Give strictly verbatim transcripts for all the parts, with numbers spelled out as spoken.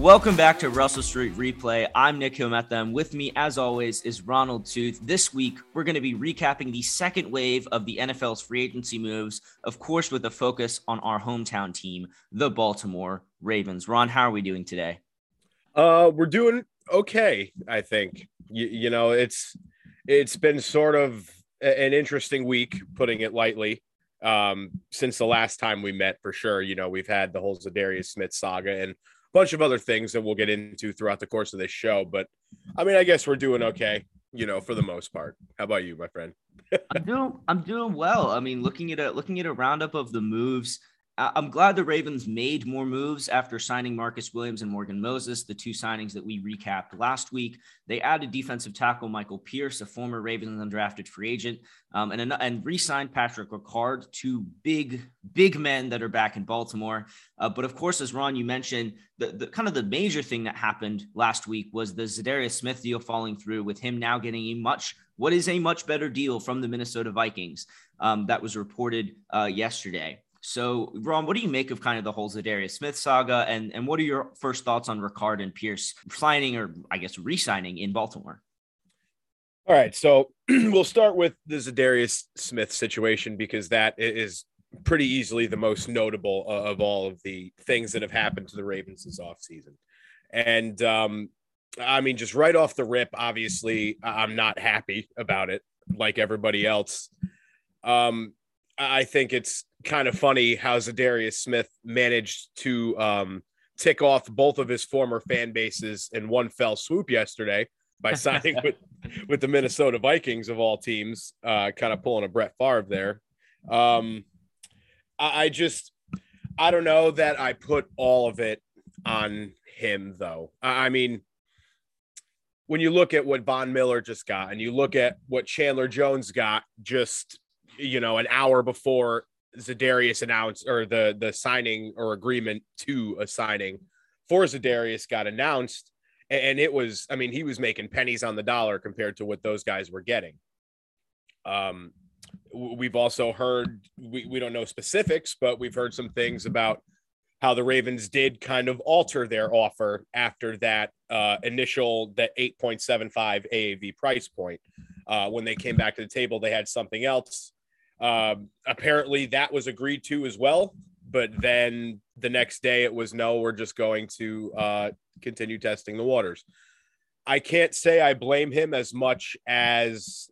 Welcome back to Russell Street Replay. I'm Nick Mehta, and with me, as always, is Ronald Tooth. This week, we're going to be recapping the second wave of the N F L's free agency moves, of course, with a focus on our hometown team, the Baltimore Ravens. Ron, how are we doing today? Uh, we're doing okay, I think. You, you know, it's it's been sort of an interesting week, putting it lightly, um, since the last time we met, for sure. You know, we've had the whole Za'Darius Smith saga and bunch of other things that we'll get into throughout the course of this show. But I mean, I guess we're doing okay, you know, for the most part. How about you, my friend? I'm doing, I'm doing well. I mean, looking at a, looking at a roundup of the moves, I'm glad the Ravens made more moves after signing Marcus Williams and Morgan Moses, the two signings that we recapped last week. They added defensive tackle Michael Pierce, a former Ravens undrafted free agent, um, and, and re-signed Patrick Ricard, two big, big men that are back in Baltimore. Uh, but of course, as Ron, you mentioned, the, the kind of the major thing that happened last week was the Za'Darius Smith deal falling through, with him now getting a much what is a much better deal from the Minnesota Vikings um, that was reported uh, yesterday. So, Ron, what do you make of kind of the whole Za'Darius Smith saga, and, and what are your first thoughts on Ricard and Pierce signing, or I guess re-signing, in Baltimore? All right, so we'll start with the Za'Darius Smith situation, because that is pretty easily the most notable of all of the things that have happened to the Ravens this offseason. And, um, I mean, just right off the rip, obviously, I'm not happy about it, like everybody else. Um, I think it's kind of funny how Za'Darius Smith managed to um, tick off both of his former fan bases in one fell swoop yesterday by signing with, with the Minnesota Vikings, of all teams, uh, kind of pulling a Brett Favre there. Um, I, I just, I don't know that I put all of it on him, though. I, I mean, when you look at what Von Miller just got, and you look at what Chandler Jones got just, you know, an hour before Za'Darius announced, or the the signing or agreement to a signing for Za'Darius got announced, and it was, I mean, he was making pennies on the dollar compared to what those guys were getting. Um, we've also heard, we, we don't know specifics, but we've heard some things about how the Ravens did kind of alter their offer after that uh, initial, that eight point seven five A A V price point. Uh, when they came back to the table, they had something else. Um, apparently that was agreed to as well, but then the next day it was, no, we're just going to uh, continue testing the waters. I can't say I blame him as much as,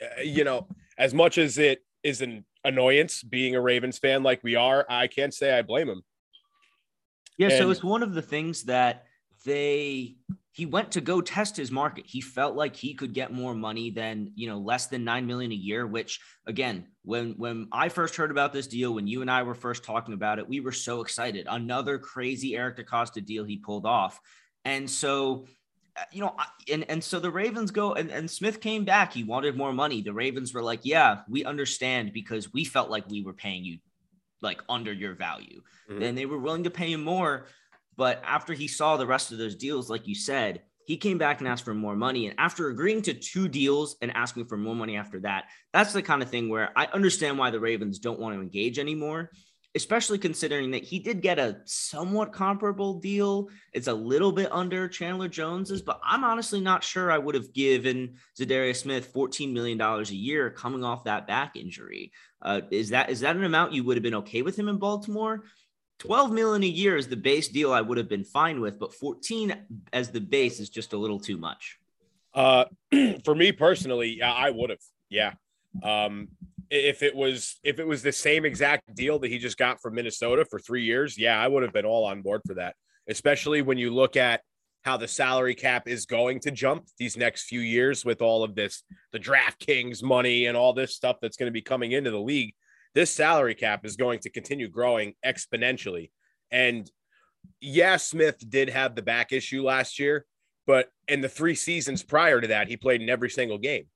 uh, you know, as much as it is an annoyance being a Ravens fan like we are, I can't say I blame him. Yeah, and so it's one of the things that they – he went to go test his market. He felt like he could get more money than, you know, less than nine million dollars a year, which, again, when when I first heard about this deal, when you and I were first talking about it, we were so excited. Another crazy Eric DaCosta deal he pulled off. And so, you know, and, and so the Ravens go, and, and Smith came back. He wanted more money. The Ravens were like, yeah, we understand, because we felt like we were paying you, like, under your value. Mm-hmm. Then they were willing to pay him more. But after he saw the rest of those deals, like you said, he came back and asked for more money. And after agreeing to two deals and asking for more money after that, that's the kind of thing where I understand why the Ravens don't want to engage anymore, especially considering that he did get a somewhat comparable deal. It's a little bit under Chandler Jones's, but I'm honestly not sure I would have given Za'Darius Smith fourteen million dollars a year coming off that back injury. Uh, is that is that an amount you would have been okay with him in Baltimore? twelve million a year is the base deal I would have been fine with, but fourteen as the base is just a little too much. Uh, for me personally, I would have. Yeah. Um, if it was, if it was the same exact deal that he just got from Minnesota for three years, yeah, I would have been all on board for that, especially when you look at how the salary cap is going to jump these next few years with all of this, the DraftKings money and all this stuff that's going to be coming into the league. This salary cap is going to continue growing exponentially. And yeah, Smith did have the back issue last year, but in the three seasons prior to that, he played in every single game.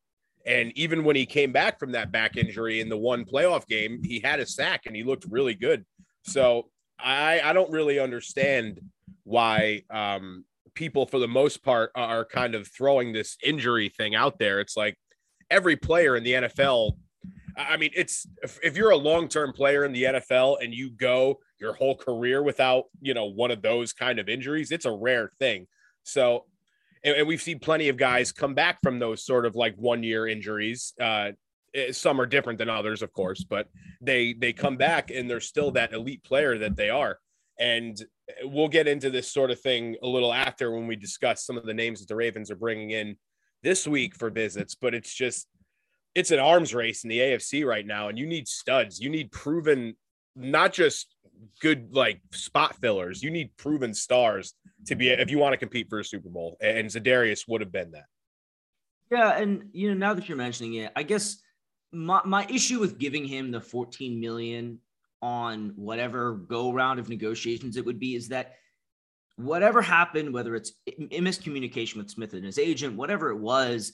And even when he came back from that back injury in the one playoff game, he had a sack and he looked really good. So I, I don't really understand why um, people, for the most part, are kind of throwing this injury thing out there. It's like every player in the N F L – I mean, it's if, if you're a long-term player in the N F L and you go your whole career without, you know, one of those kind of injuries, it's a rare thing. So, and, and we've seen plenty of guys come back from those sort of like one-year injuries. Uh, some are different than others, of course, but they, they come back and they're still that elite player that they are. And we'll get into this sort of thing a little after when we discuss some of the names that the Ravens are bringing in this week for visits, but it's just, it's an arms race in the A F C right now. And you need studs. You need proven, not just good, like spot fillers. You need proven stars to be, if you want to compete for a Super Bowl, and Za'Darius would have been that. Yeah. And, you know, now that you're mentioning it, I guess my, my issue with giving him the fourteen million on whatever go round of negotiations it would be is that whatever happened, whether it's miscommunication with Smith and his agent, whatever it was,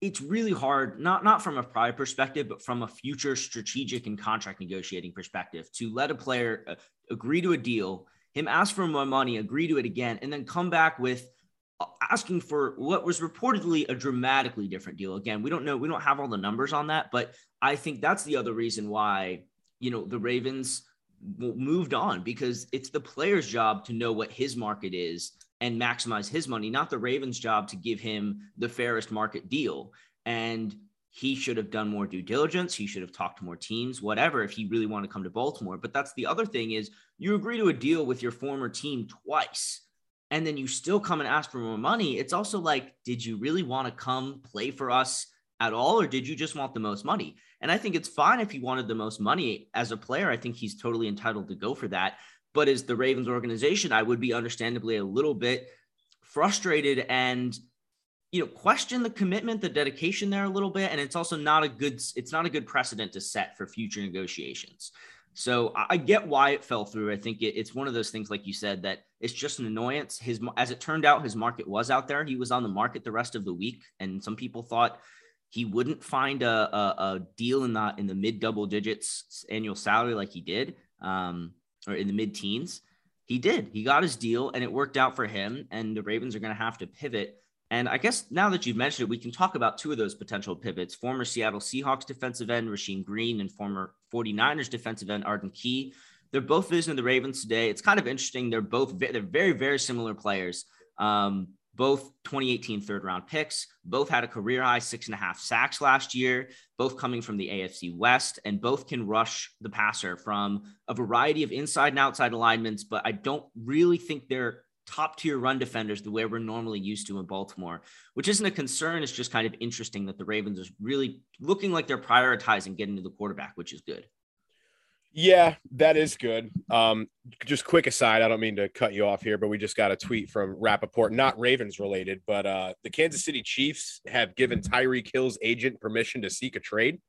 it's really hard, not, not from a pride perspective, but from a future strategic and contract negotiating perspective, to let a player uh, agree to a deal, him ask for more money, agree to it again, and then come back with asking for what was reportedly a dramatically different deal. Again, we don't know, we don't have all the numbers on that, but I think that's the other reason why, you know, the Ravens moved on, because it's the player's job to know what his market is and maximize his money, not the Ravens' job to give him the fairest market deal. And he should have done more due diligence. He should have talked to more teams, whatever, if he really wanted to come to Baltimore. But that's the other thing is you agree to a deal with your former team twice, and then you still come and ask for more money. It's also like, did you really want to come play for us at all? Or did you just want the most money? And I think it's fine if he wanted the most money as a player. I think he's totally entitled to go for that. But as the Ravens organization, I would be understandably a little bit frustrated and, you know, question the commitment, the dedication there a little bit. And it's also not a good, it's not a good precedent to set for future negotiations. So I get why it fell through. I think it, it's one of those things, like you said, that it's just an annoyance. His, as it turned out, his market was out there. He was on the market the rest of the week. And some people thought he wouldn't find a, a, a deal in the, in the mid double digits annual salary like he did. Um, or in the mid-teens, he did. He got his deal, and it worked out for him, and the Ravens are going to have to pivot. And I guess now that you've mentioned it, we can talk about two of those potential pivots, former Seattle Seahawks defensive end Rasheem Green and former 49ers defensive end Arden Key. They're both visiting the Ravens today. It's kind of interesting. They're both they're very, very similar players, um, both twenty eighteen third-round picks, both had a career-high six and a half sacks last year, both coming from the A F C West, and both can rush the passer from a variety of inside and outside alignments, but I don't really think they're top-tier run defenders the way we're normally used to in Baltimore, which isn't a concern. It's just kind of interesting that the Ravens are really looking like they're prioritizing getting to the quarterback, which is good. Yeah, that is good. Um, just quick aside, I don't mean to cut you off here, but we just got a tweet from Rappaport, not Ravens related, but uh, the Kansas City Chiefs have given Tyreek Hill's agent permission to seek a trade.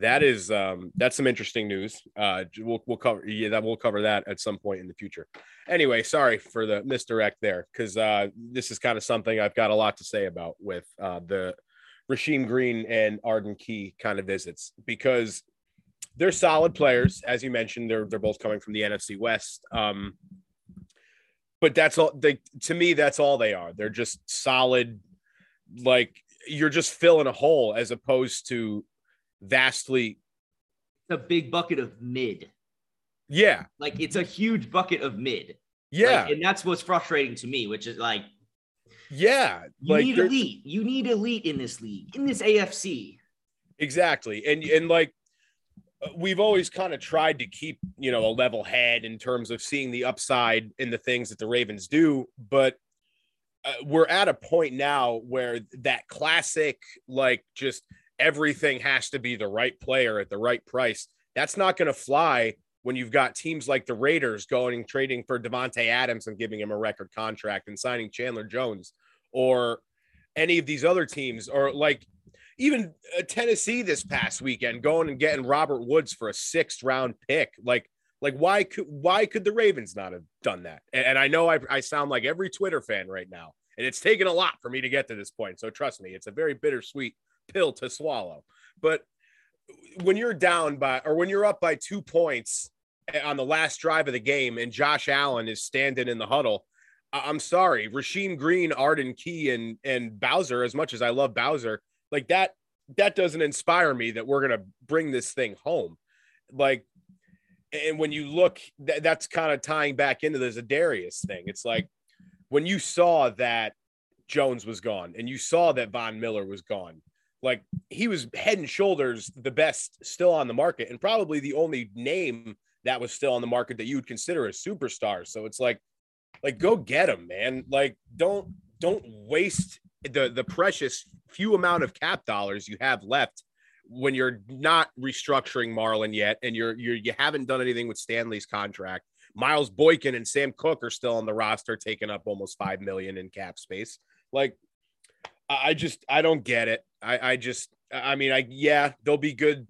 That is, um, that's some interesting news. Uh, we'll, we'll cover yeah, that. We'll cover that at some point in the future. Anyway, sorry for the misdirect there, because uh, this is kind of something I've got a lot to say about with uh, the Rasheem Green and Arden Key kind of visits, because they're solid players. As you mentioned, they're they're both coming from the N F C West. Um, but that's all they, to me, that's all they are. They're just solid. Like, you're just filling a hole as opposed to vastly. A big bucket of mid. Yeah. Like, it's a huge bucket of mid. Yeah. Like, and that's what's frustrating to me, which is like, yeah, you like need elite. You need elite in this league, in this A F C. Exactly. And, and like, we've always kind of tried to keep, you know, a level head in terms of seeing the upside in the things that the Ravens do. But uh, we're at a point now where that classic, like, just everything has to be the right player at the right price. That's not going to fly when you've got teams like the Raiders going and trading for Davante Adams and giving him a record contract and signing Chandler Jones, or any of these other teams, or like, even Tennessee this past weekend going and getting Robert Woods for a sixth round pick. Like, like why could, why could the Ravens not have done that? And, and I know I, I sound like every Twitter fan right now, and it's taken a lot for me to get to this point. So trust me, it's a very bittersweet pill to swallow. But when you're down by, or when you're up by two points on the last drive of the game and Josh Allen is standing in the huddle, I'm sorry, Rasheem Green, Arden Key, and, and Bowser, as much as I love Bowser, like, that that doesn't inspire me that we're going to bring this thing home. Like, and when you look, th- that's kind of tying back into the Za'Darius thing. It's like when you saw that Jones was gone and you saw that Von Miller was gone, like he was head and shoulders the best still on the market and probably the only name that was still on the market that you would consider a superstar. So it's like, like, go get him, man. Like, don't, don't waste the, the precious few amount of cap dollars you have left when you're not restructuring Marlon yet. And you're, you're, you haven't done anything with Stanley's contract. Miles Boykin and Sam Cook are still on the roster, taking up almost five million dollars in cap space. Like, I just, I don't get it. I, I just, I mean, I, yeah, they'll be good,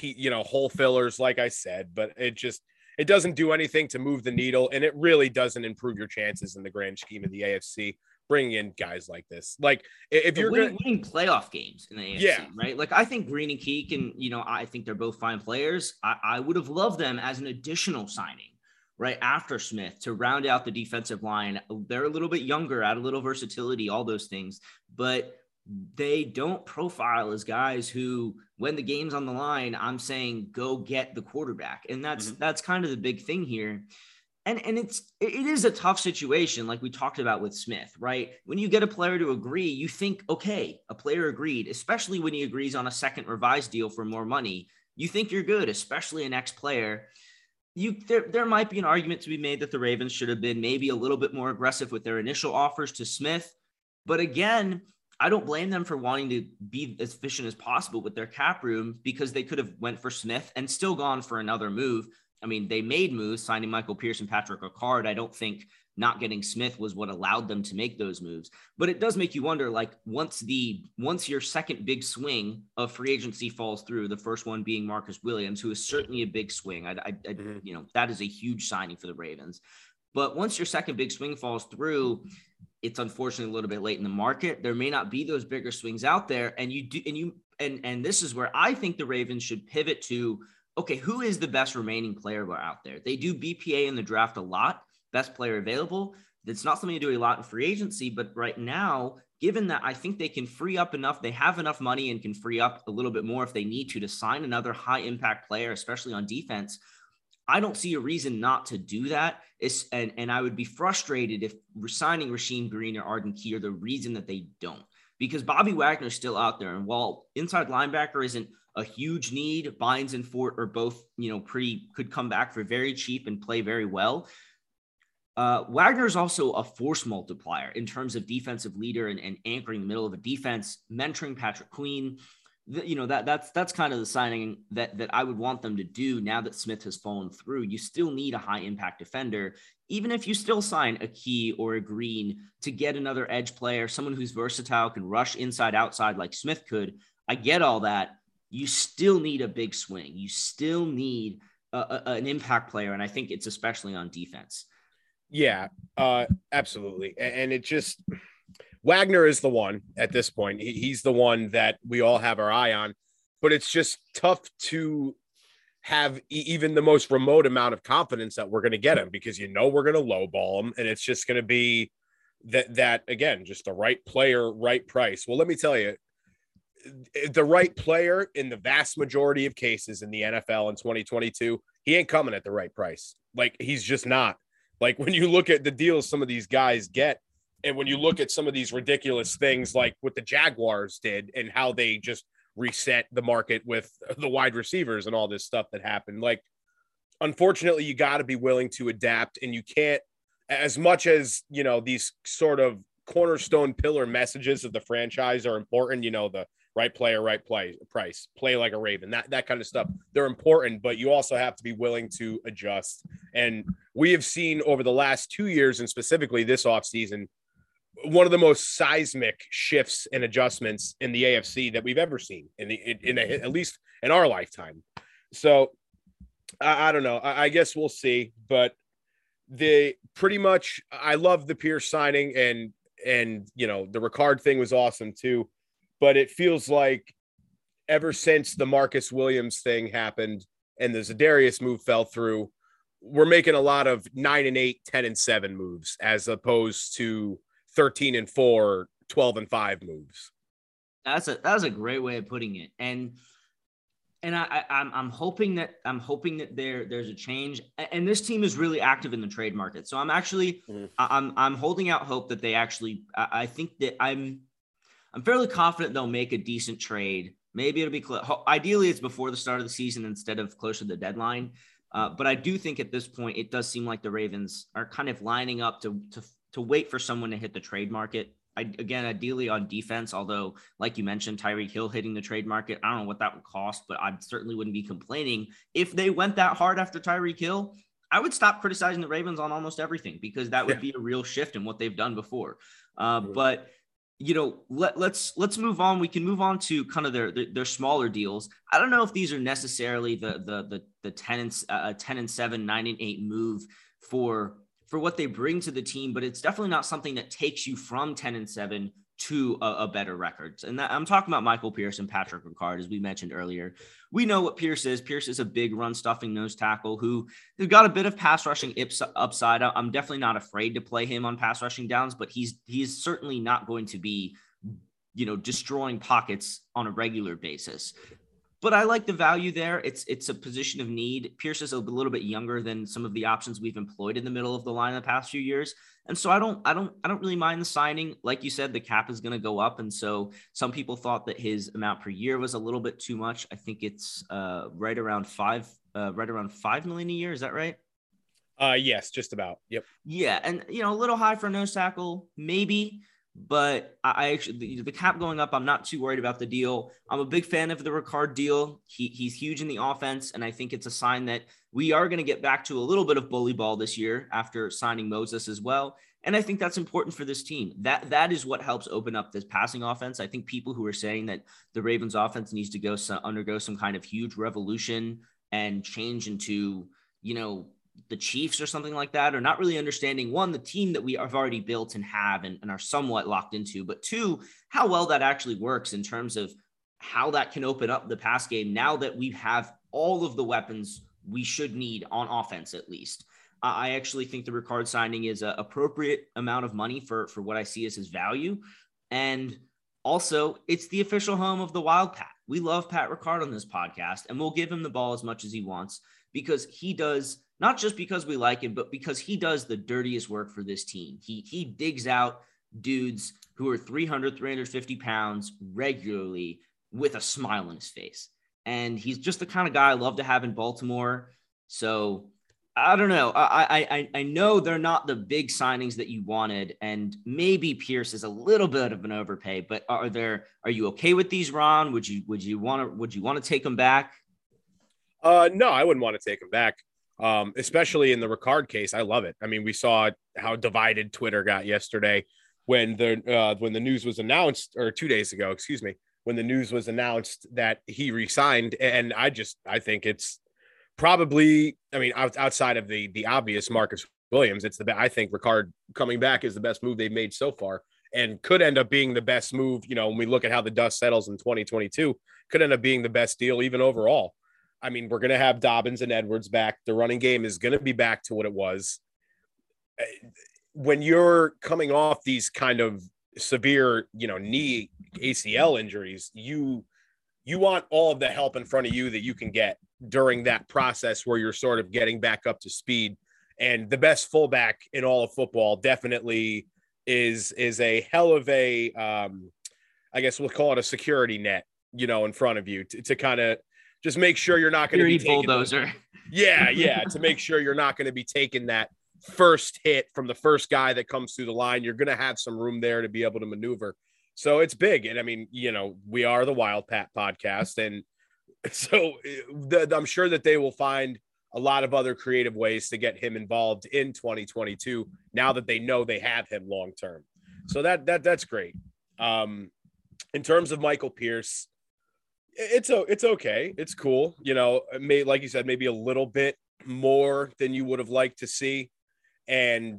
you know, hole fillers, like I said, but it just, it doesn't do anything to move the needle, and it really doesn't improve your chances in the grand scheme of the A F C. Bringing in guys like this, like if you're winning, gonna... winning playoff games in the A F C, yeah. right? Like I think Green and Key can, you know, I think they're both fine players. I, I would have loved them as an additional signing right after Smith to round out the defensive line. They're a little bit younger, add a little versatility, all those things, but they don't profile as guys who, when the game's on the line, I'm saying, go get the quarterback. And that's, mm-hmm. that's kind of the big thing here. And, and it's, it is a tough situation. Like we talked about with Smith, right? When you get a player to agree, you think, okay, a player agreed, especially when he agrees on a second revised deal for more money, you think you're good, especially an ex-player. You, there, there might be an argument to be made that the Ravens should have been maybe a little bit more aggressive with their initial offers to Smith. But again, I don't blame them for wanting to be as efficient as possible with their cap room, because they could have went for Smith and still gone for another move. I mean, they made moves, signing Michael Pierce and Patrick Ricard. I don't think not getting Smith was what allowed them to make those moves. But it does make you wonder, like, once the once your second big swing of free agency falls through, the first one being Marcus Williams, who is certainly a big swing. I, I, I mm-hmm. you know, that is a huge signing for the Ravens. But once your second big swing falls through, it's unfortunately a little bit late in the market. There may not be those bigger swings out there. And you do, and you, and, and this is where I think the Ravens should pivot to, okay, who is the best remaining player out there? They do B P A in the draft a lot, best player available. That's not something you do a lot in free agency, but right now, given that I think they can free up enough, they have enough money and can free up a little bit more if they need to, to sign another high impact player, especially on defense. I don't see a reason not to do that. It's, and, and I would be frustrated if signing Rasheem Green or Arden Key are the reason that they don't, because Bobby Wagner is still out there. And while inside linebacker isn't a huge need, Bynes and Fort are both, you know, pretty could come back for very cheap and play very well. Uh, Wagner is also a force multiplier in terms of defensive leader and, and anchoring the middle of a defense, mentoring Patrick Queen. You know, that that's that's kind of the signing that that I would want them to do now that Smith has fallen through. You still need a high impact defender, even if you still sign a Key or a Green, to get another edge player, someone who's versatile, can rush inside outside like Smith could. I get all that. You still need a big swing. You still need a, a, an impact player, and I think it's especially on defense. Yeah, uh, absolutely. And, and it just. Wagner is the one at this point. He, he's the one that we all have our eye on, but it's just tough to have e- even the most remote amount of confidence that we're going to get him, because, you know, we're going to lowball him, and it's just going to be that, that again, just the right player, right price. Well, let me tell you, the right player in the vast majority of cases in the N F L in twenty twenty-two, he ain't coming at the right price. Like, he's just not. Like, when you look at the deals some of these guys get, and when you look at some of these ridiculous things like what the Jaguars did and how they just reset the market with the wide receivers and all this stuff that happened, like, unfortunately, you got to be willing to adapt, and you can't, as much as, you know, these sort of cornerstone pillar messages of the franchise are important, you know, the right player, right play, price, play like a Raven, that, that kind of stuff. They're important, but you also have to be willing to adjust. And we have seen over the last two years and specifically this offseason, one of the most seismic shifts and adjustments in the A F C that we've ever seen in the, in, in a, at least in our lifetime. So I, I don't know, I, I guess we'll see, but the pretty much, I love the Pierce signing, and, and, you know, the Ricard thing was awesome too, but it feels like ever since the Marcus Williams thing happened and the Za'Darius move fell through, we're making a lot of nine and eight, ten and seven moves, as opposed to thirteen and four, twelve and five moves. That's a that was a great way of putting it, and and I, I I'm I'm hoping that I'm hoping that there there's a change, and this team is really active in the trade market, so I'm actually mm. I'm I'm holding out hope that they actually I, I think that I'm I'm fairly confident they'll make a decent trade. Maybe it'll be close. Ideally, it's before the start of the season instead of closer to the deadline. Uh, but I do think at this point, it does seem like the Ravens are kind of lining up to to to wait for someone to hit the trade market. I, again, ideally on defense, although, like you mentioned, Tyreek Hill hitting the trade market, I don't know what that would cost, but I certainly wouldn't be complaining if they went that hard after Tyreek Hill. I would stop criticizing the Ravens on almost everything because that would yeah. be a real shift in what they've done before. Uh, mm-hmm. But, you know, let, let's let's move on. We can move on to kind of their, their their smaller deals. I don't know if these are necessarily the the the the tenants uh, ten and seven, nine and eight move for. for what they bring to the team, but it's definitely not something that takes you from ten and seven to a, a better record. And that, I'm talking about Michael Pierce and Patrick Ricard, as we mentioned earlier. We know what Pierce is. Pierce is a big run stuffing nose tackle who who got a bit of pass rushing ips, upside. I'm definitely not afraid to play him on pass rushing downs, but he's, he's certainly not going to be, you know, destroying pockets on a regular basis. But I like the value there. It's it's a position of need. Pierce is a little bit younger than some of the options we've employed in the middle of the line in the past few years, and so I don't I don't I don't really mind the signing. Like you said, the cap is going to go up, and so some people thought that his amount per year was a little bit too much. I think it's uh, right around five, uh, right around five million a year. Is that right? Uh, yes, just about. Yep. Yeah, and you know, a little high for a nose tackle, maybe. But I actually, the cap going up, I'm not too worried about the deal. I'm a big fan of the Ricard deal. He, he's huge in the offense, and I think it's a sign that we are going to get back to a little bit of bully ball this year after signing Moses as well. And I think that's important for this team. That that is what helps open up this passing offense. I think people who are saying that the Ravens offense needs to go some, undergo some kind of huge revolution and change into, you know, the Chiefs or something like that, or not really understanding, one, the team that we have already built and have and, and are somewhat locked into, but two, how well that actually works in terms of how that can open up the pass game now that we have all of the weapons we should need on offense, at least. Uh, I actually think the Ricard signing is an appropriate amount of money for, for what I see as his value. And also, it's the official home of the Wild Pack. We love Pat Ricard on this podcast, and we'll give him the ball as much as he wants because he does – not just because we like him, but because he does the dirtiest work for this team. He he digs out dudes who are three hundred, three hundred fifty pounds regularly with a smile on his face. And he's just the kind of guy I love to have in Baltimore. So I don't know. I, I, I know they're not the big signings that you wanted, and maybe Pierce is a little bit of an overpay, but are there, are you okay with these, Ron? Would you, would you want to, would you want to take them back? Uh, no, I wouldn't want to take them back. Um, especially in the Ricard case, I love it. I mean, we saw how divided Twitter got yesterday when the uh, when the news was announced, or two days ago, excuse me, when the news was announced that he resigned. And I just, I think it's probably, I mean, outside of the the obvious Marcus Williams, it's the I think Ricard coming back is the best move they've made so far, and could end up being the best move. You know, when we look at how the dust settles in twenty twenty-two, could end up being the best deal even overall. I mean, we're going to have Dobbins and Edwards back. The running game is going to be back to what it was. When you're coming off these kind of severe, you know, knee A C L injuries, you you want all of the help in front of you that you can get during that process where you're sort of getting back up to speed. And the best fullback in all of football definitely is is a hell of a, um, I guess we'll call it a security net, you know, in front of you to, to kind of just make sure you're not going to be taking bulldozer. Yeah, yeah. To make sure you're not going to be taking that first hit from the first guy that comes through the line. You're going to have some room there to be able to maneuver. So it's big. And I mean, you know, we are the Wild Pat podcast. And so the, the, I'm sure that they will find a lot of other creative ways to get him involved in twenty twenty-two now that they know they have him long-term. So that, that, that's great. Um, in terms of Michael Pierce, It's it's okay. It's cool. You know, may, like you said, maybe a little bit more than you would have liked to see. And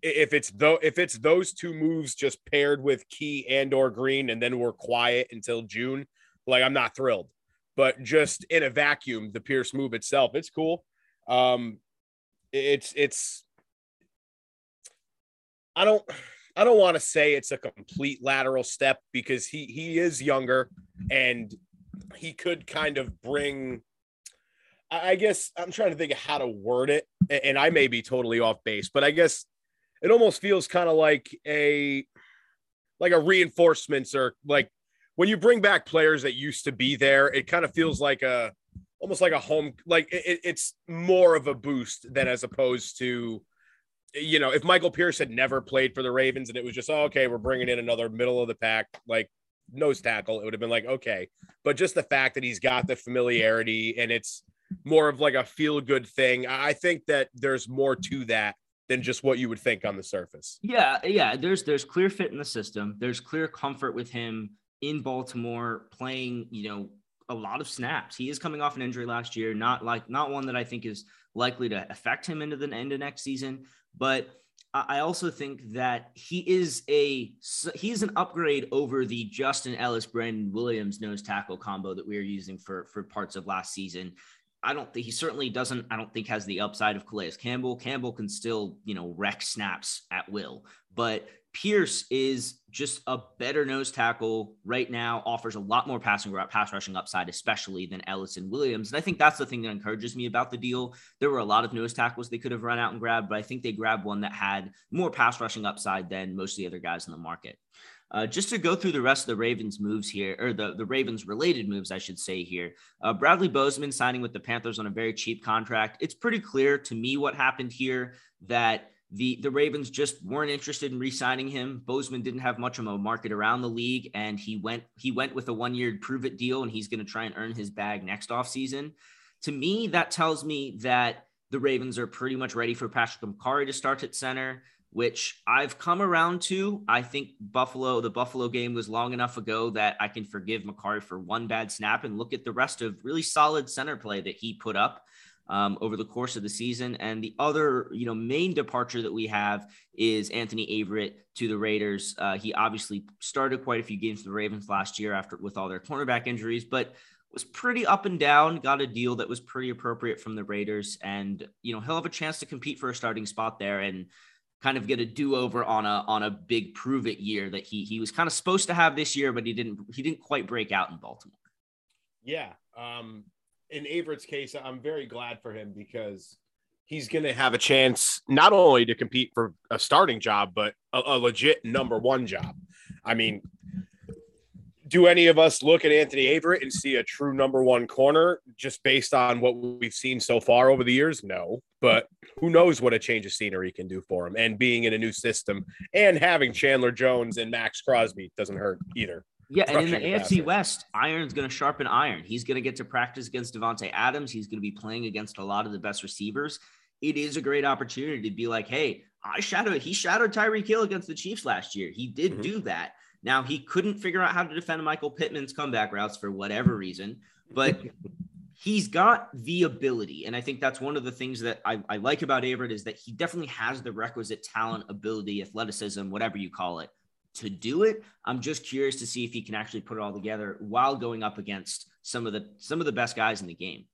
if it's though, if it's those two moves just paired with Key and or Green, and then we're quiet until June, like I'm not thrilled. But just in a vacuum, the Pierce move itself, it's cool. Um, it's it's. I don't. I don't want to say it's a complete lateral step because he he is younger and he could kind of bring, I guess I'm trying to think of how to word it, and I may be totally off base, but I guess it almost feels kind of like a, like a reinforcements, or like when you bring back players that used to be there, it kind of feels like a, almost like a home, like it, it's more of a boost than as opposed to, you know, if Michael Pierce had never played for the Ravens and it was just, oh, okay, we're bringing in another middle of the pack, like nose tackle, it would have been like, okay. But just the fact that he's got the familiarity and it's more of like a feel good thing. I think that there's more to that than just what you would think on the surface. Yeah. Yeah. There's, there's clear fit in the system. There's clear comfort with him in Baltimore playing, you know, a lot of snaps. He is coming off an injury last year. Not like, not one that I think is likely to affect him into the end of next season. But I also think that he is a he's an upgrade over the Justin Ellis, Brandon Williams nose tackle combo that we were using for for parts of last season. I don't think he certainly doesn't. I don't think has the upside of Calais Campbell. Campbell can still, you know, wreck snaps at will, but Pierce is just a better nose tackle right now, offers a lot more passing, pass rushing upside, especially than Ellis and Williams. And I think that's the thing that encourages me about the deal. There were a lot of nose tackles they could have run out and grabbed, but I think they grabbed one that had more pass rushing upside than most of the other guys in the market. Uh, just to go through the rest of the Ravens moves here, or the, the Ravens related moves, I should say here, uh, Bradley Bozeman signing with the Panthers on a very cheap contract. It's pretty clear to me what happened here, that The the Ravens just weren't interested in re-signing him. Bozeman didn't have much of a market around the league, and he went he went with a one-year prove-it deal, and he's going to try and earn his bag next offseason. To me, that tells me that the Ravens are pretty much ready for Patrick McCarry to start at center, which I've come around to. I think Buffalo, the Buffalo game was long enough ago that I can forgive McCarry for one bad snap and look at the rest of really solid center play that he put up Um, over the course of the season. And the other, you know, main departure that we have is Anthony Averett to the Raiders. Uh, he obviously started quite a few games for the Ravens last year after with all their cornerback injuries, but was pretty up and down, got a deal that was pretty appropriate from the Raiders. And, you know, he'll have a chance to compete for a starting spot there and kind of get a do-over on a, on a big prove it year that he, he was kind of supposed to have this year, but he didn't, he didn't quite break out in Baltimore. Yeah. Um, In Averett's case, I'm very glad for him because he's going to have a chance not only to compete for a starting job, but a, a legit number one job. I mean, do any of us look at Anthony Averett and see a true number one corner just based on what we've seen so far over the years? No, but who knows what a change of scenery can do for him, and being in a new system and having Chandler Jones and Max Crosby doesn't hurt either. Yeah, and in the A F C West, iron's going to sharpen iron. He's going to get to practice against Davante Adams. He's going to be playing against a lot of the best receivers. It is a great opportunity to be like, hey, I shadowed, he shadowed Tyreek Hill against the Chiefs last year. He did mm-hmm. do that. Now, he couldn't figure out how to defend Michael Pittman's comeback routes for whatever reason, but he's got the ability. And I think that's one of the things that I, I like about Averett is that he definitely has the requisite talent, ability, athleticism, whatever you call it, to do it. I'm just curious to see if he can actually put it all together while going up against some of the some of the best guys in the game.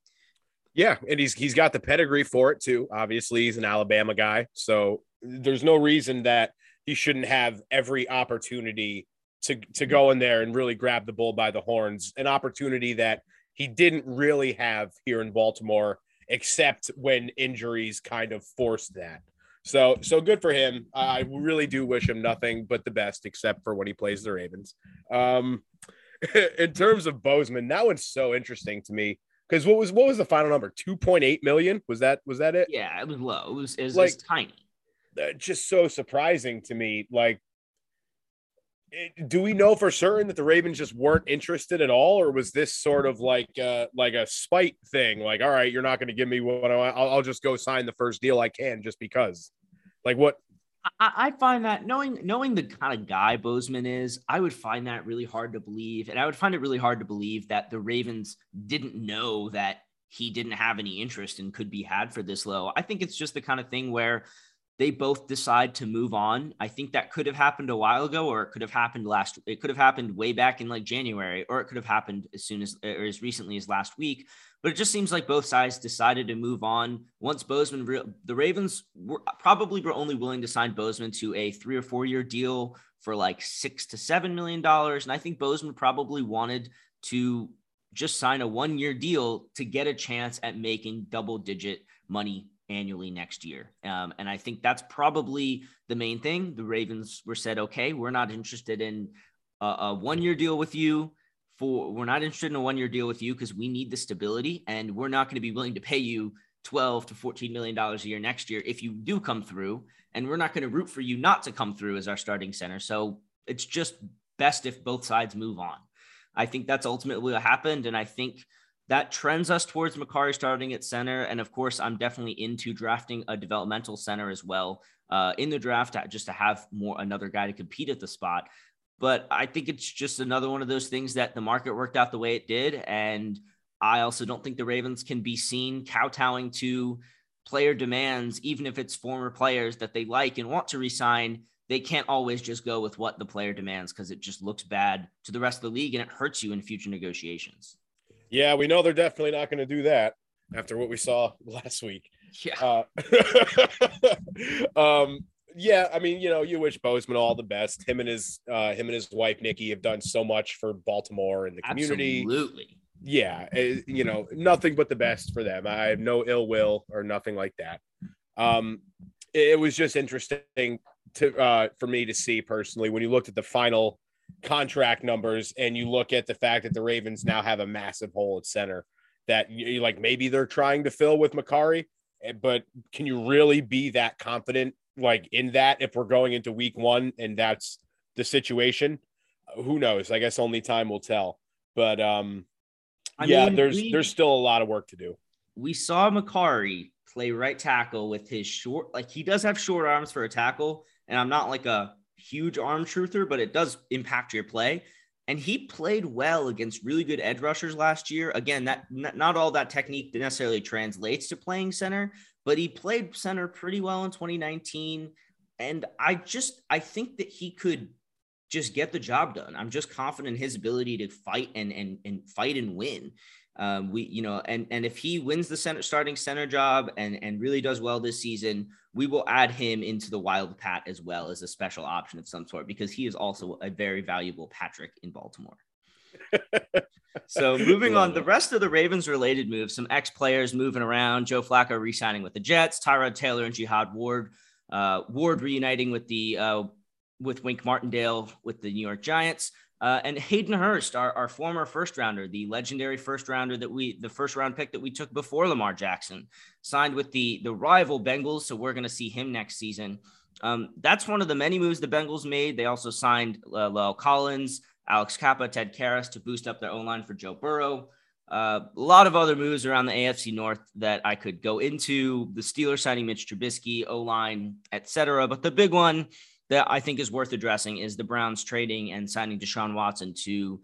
Yeah, and he's he's got the pedigree for it too. Obviously, he's an Alabama guy, so there's no reason that he shouldn't have every opportunity to to go in there and really grab the bull by the horns, an opportunity that he didn't really have here in Baltimore, except when injuries kind of forced that. So, so good for him. I really do wish him nothing but the best, except for when he plays the Ravens. Um, in terms of Bozeman, that one's so interesting to me because what was what was the final number? two point eight million? Was that was that it? Yeah, it was low. It was, it was, like, it was tiny. Uh, just so surprising to me. Like, it, do we know for certain that the Ravens just weren't interested at all, or was this sort of like uh, like a spite thing? Like, all right, you're not going to give me what I want. I'll, I'll just go sign the first deal I can just because. Like, what? I, I find that knowing knowing the kind of guy Bozeman is, I would find that really hard to believe, and I would find it really hard to believe that the Ravens didn't know that he didn't have any interest and could be had for this low. I think it's just the kind of thing where they both decide to move on. I think that could have happened a while ago, or it could have happened last, it could have happened way back in like January, or it could have happened as soon as, or as recently as last week. But it just seems like both sides decided to move on. Once Bozeman, re- the Ravens were probably were only willing to sign Bozeman to a three or four year deal for like six to seven million dollars. And I think Bozeman probably wanted to just sign a one year deal to get a chance at making double digit money annually next year. Um, and I think that's probably the main thing. The Ravens were said, okay, we're not interested in a, a one-year deal with you for, we're not interested in a one-year deal with you because we need the stability, and we're not going to be willing to pay you twelve to fourteen million dollars a year next year if you do come through, and we're not going to root for you not to come through as our starting center. So it's just best if both sides move on. I think that's ultimately what happened. And I think that trends us towards Macari starting at center. And of course, I'm definitely into drafting a developmental center as well uh, in the draft, just to have more, another guy to compete at the spot. But I think it's just another one of those things that the market worked out the way it did. And I also don't think the Ravens can be seen kowtowing to player demands, even if it's former players that they like and want to re-sign. They can't always just go with what the player demands, because it just looks bad to the rest of the league and it hurts you in future negotiations. Yeah, we know they're definitely not going to do that after what we saw last week. Yeah. Uh, um, yeah, I mean, you know, you wish Bozeman all the best. Him and his uh, him and his wife, Nikki, have done so much for Baltimore and the community. Absolutely. Yeah, it, you know, nothing but the best for them. I have no ill will or nothing like that. Um, it, it was just interesting to uh, for me to see personally when you looked at the final contract numbers and you look at the fact that the Ravens now have a massive hole at center that you like, maybe they're trying to fill with Macari, but can you really be that confident like in that if we're going into week one and that's the situation? Who knows? I guess only time will tell. But um I yeah mean, there's we, there's still a lot of work to do. We saw Macari play right tackle with his short, like he does have short arms for a tackle, and I'm not like a huge arm truther, but it does impact your play. And he played well against really good edge rushers last year. Again, that not all that technique necessarily translates to playing center, but he played center pretty well in twenty nineteen. And I just, I think that he could just get the job done. I'm just confident in his ability to fight and, and, and fight and win. Um, we, you know, and, and if he wins the center starting center job and, and really does well this season, we will add him into the Wildcat as well as a special option of some sort, because he is also a very valuable Patrick in Baltimore. So moving on, the rest of the Ravens related moves, some ex players moving around, Joe Flacco re-signing with the Jets, Tyrod Taylor and Jihad Ward, uh, Ward reuniting with the, uh, with Wink Martindale with the New York Giants. Uh, and Hayden Hurst, our, our former first rounder, the legendary first rounder that we, the first round pick that we took before Lamar Jackson, signed with the, the rival Bengals. So we're going to see him next season. Um, that's one of the many moves the Bengals made. They also signed uh, La'el Collins, Alex Kappa, Ted Karras to boost up their O-line for Joe Burrow. Uh, a lot of other moves around the A F C North that I could go into. The Steelers signing Mitch Trubisky, O-line, et cetera. But the big one that I think is worth addressing is the Browns trading and signing Deshaun Watson to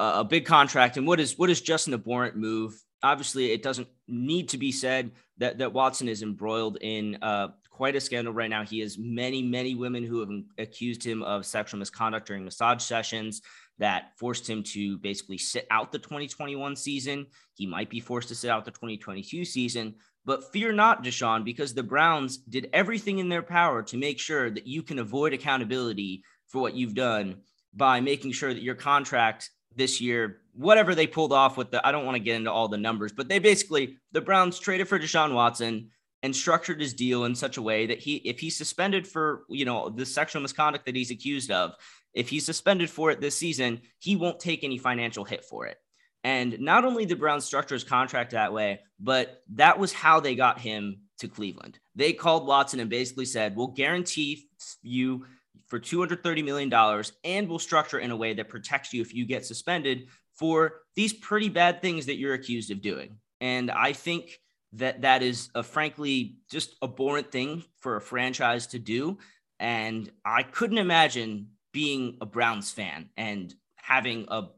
a big contract. And what is, what is just an abhorrent move. Obviously it doesn't need to be said that, that Watson is embroiled in uh, quite a scandal right now. He has many, many women who have accused him of sexual misconduct during massage sessions that forced him to basically sit out the twenty twenty-one season. He might be forced to sit out the twenty twenty-two season. But fear not, Deshaun, because the Browns did everything in their power to make sure that you can avoid accountability for what you've done by making sure that your contract this year, whatever they pulled off with the, I don't want to get into all the numbers, but they basically, the Browns traded for Deshaun Watson and structured his deal in such a way that he, if he's suspended for, you know, the sexual misconduct that he's accused of, if he's suspended for it this season, he won't take any financial hit for it. And not only did Brown structure his contract that way, but that was how they got him to Cleveland. They called Watson and basically said, we'll guarantee you for two hundred thirty million dollars and we'll structure in a way that protects you if you get suspended for these pretty bad things that you're accused of doing. And I think that that is a frankly just abhorrent thing for a franchise to do. And I couldn't imagine being a Browns fan and having a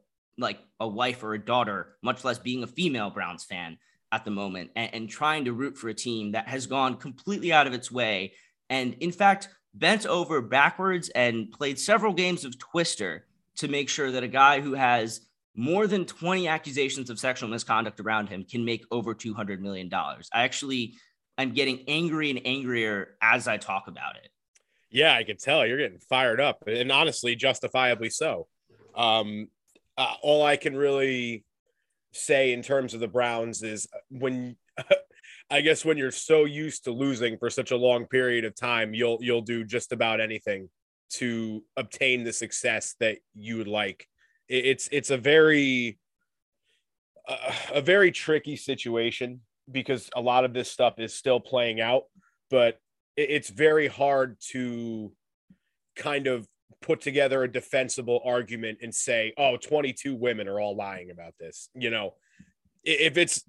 like a wife or a daughter, much less being a female Browns fan at the moment, and, and trying to root for a team that has gone completely out of its way and in fact bent over backwards and played several games of Twister to make sure that a guy who has more than twenty accusations of sexual misconduct around him can make over two hundred million dollars. I actually, I'm getting angry and angrier as I talk about it. Yeah, I can tell you're getting fired up, and honestly, justifiably so. Um, uh, all I can really say in terms of the Browns is when, I guess when you're so used to losing for such a long period of time, you'll, you'll do just about anything to obtain the success that you would like. It's, it's a very, uh, a very tricky situation because a lot of this stuff is still playing out, but it's very hard to kind of put together a defensible argument and say, oh, twenty-two women are all lying about this. You know, if it's,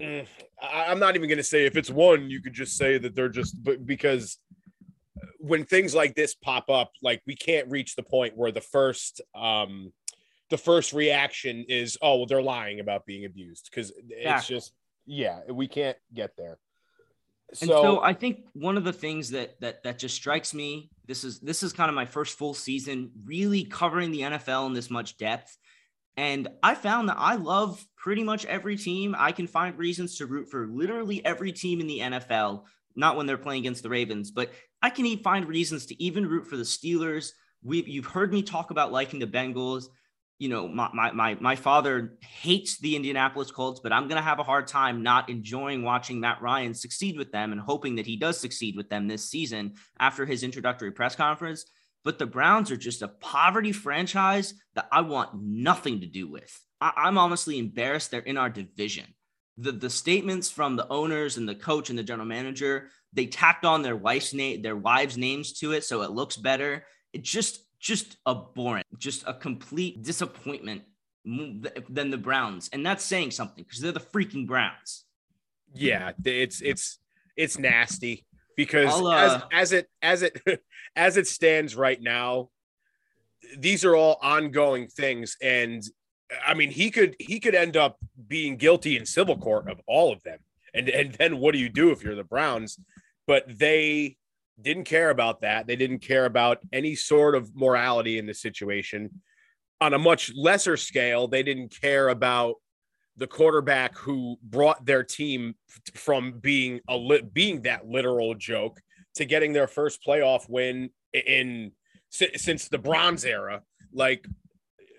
I'm not even going to say if it's one, you could just say that they're just, but because when things like this pop up, like we can't reach the point where the first, um, the first reaction is, oh, well, they're lying about being abused. Cause yeah. it's just, yeah, we can't get there. And so, so I think one of the things that that that just strikes me, this is this is kind of my first full season really covering the N F L in this much depth. And I found that I love pretty much every team. I can find reasons to root for literally every team in the N F L, not when they're playing against the Ravens, but I can even find reasons to even root for the Steelers. We've, you've heard me talk about liking the Bengals. You know, my, my, my, my father hates the Indianapolis Colts, but I'm going to have a hard time not enjoying watching Matt Ryan succeed with them and hoping that he does succeed with them this season after his introductory press conference. But the Browns are just a poverty franchise that I want nothing to do with. I, I'm honestly embarrassed they're in our division. The, the statements from the owners and the coach and the general manager, they tacked on their wife's name, their wives' names to it, so it looks better. It just... Just abhorrent, just a complete disappointment than the Browns. And that's saying something because they're the freaking Browns. Yeah, it's it's it's nasty because uh... as, as it as it as it stands right now, these are all ongoing things. And I mean, he could he could end up being guilty in civil court of all of them. And and then what do you do if you're the Browns? But they didn't care about that. They didn't care about any sort of morality in the situation. On a much lesser scale, they didn't care about the quarterback who brought their team from being a li- being that literal joke to getting their first playoff win in since the Bronze era. Like,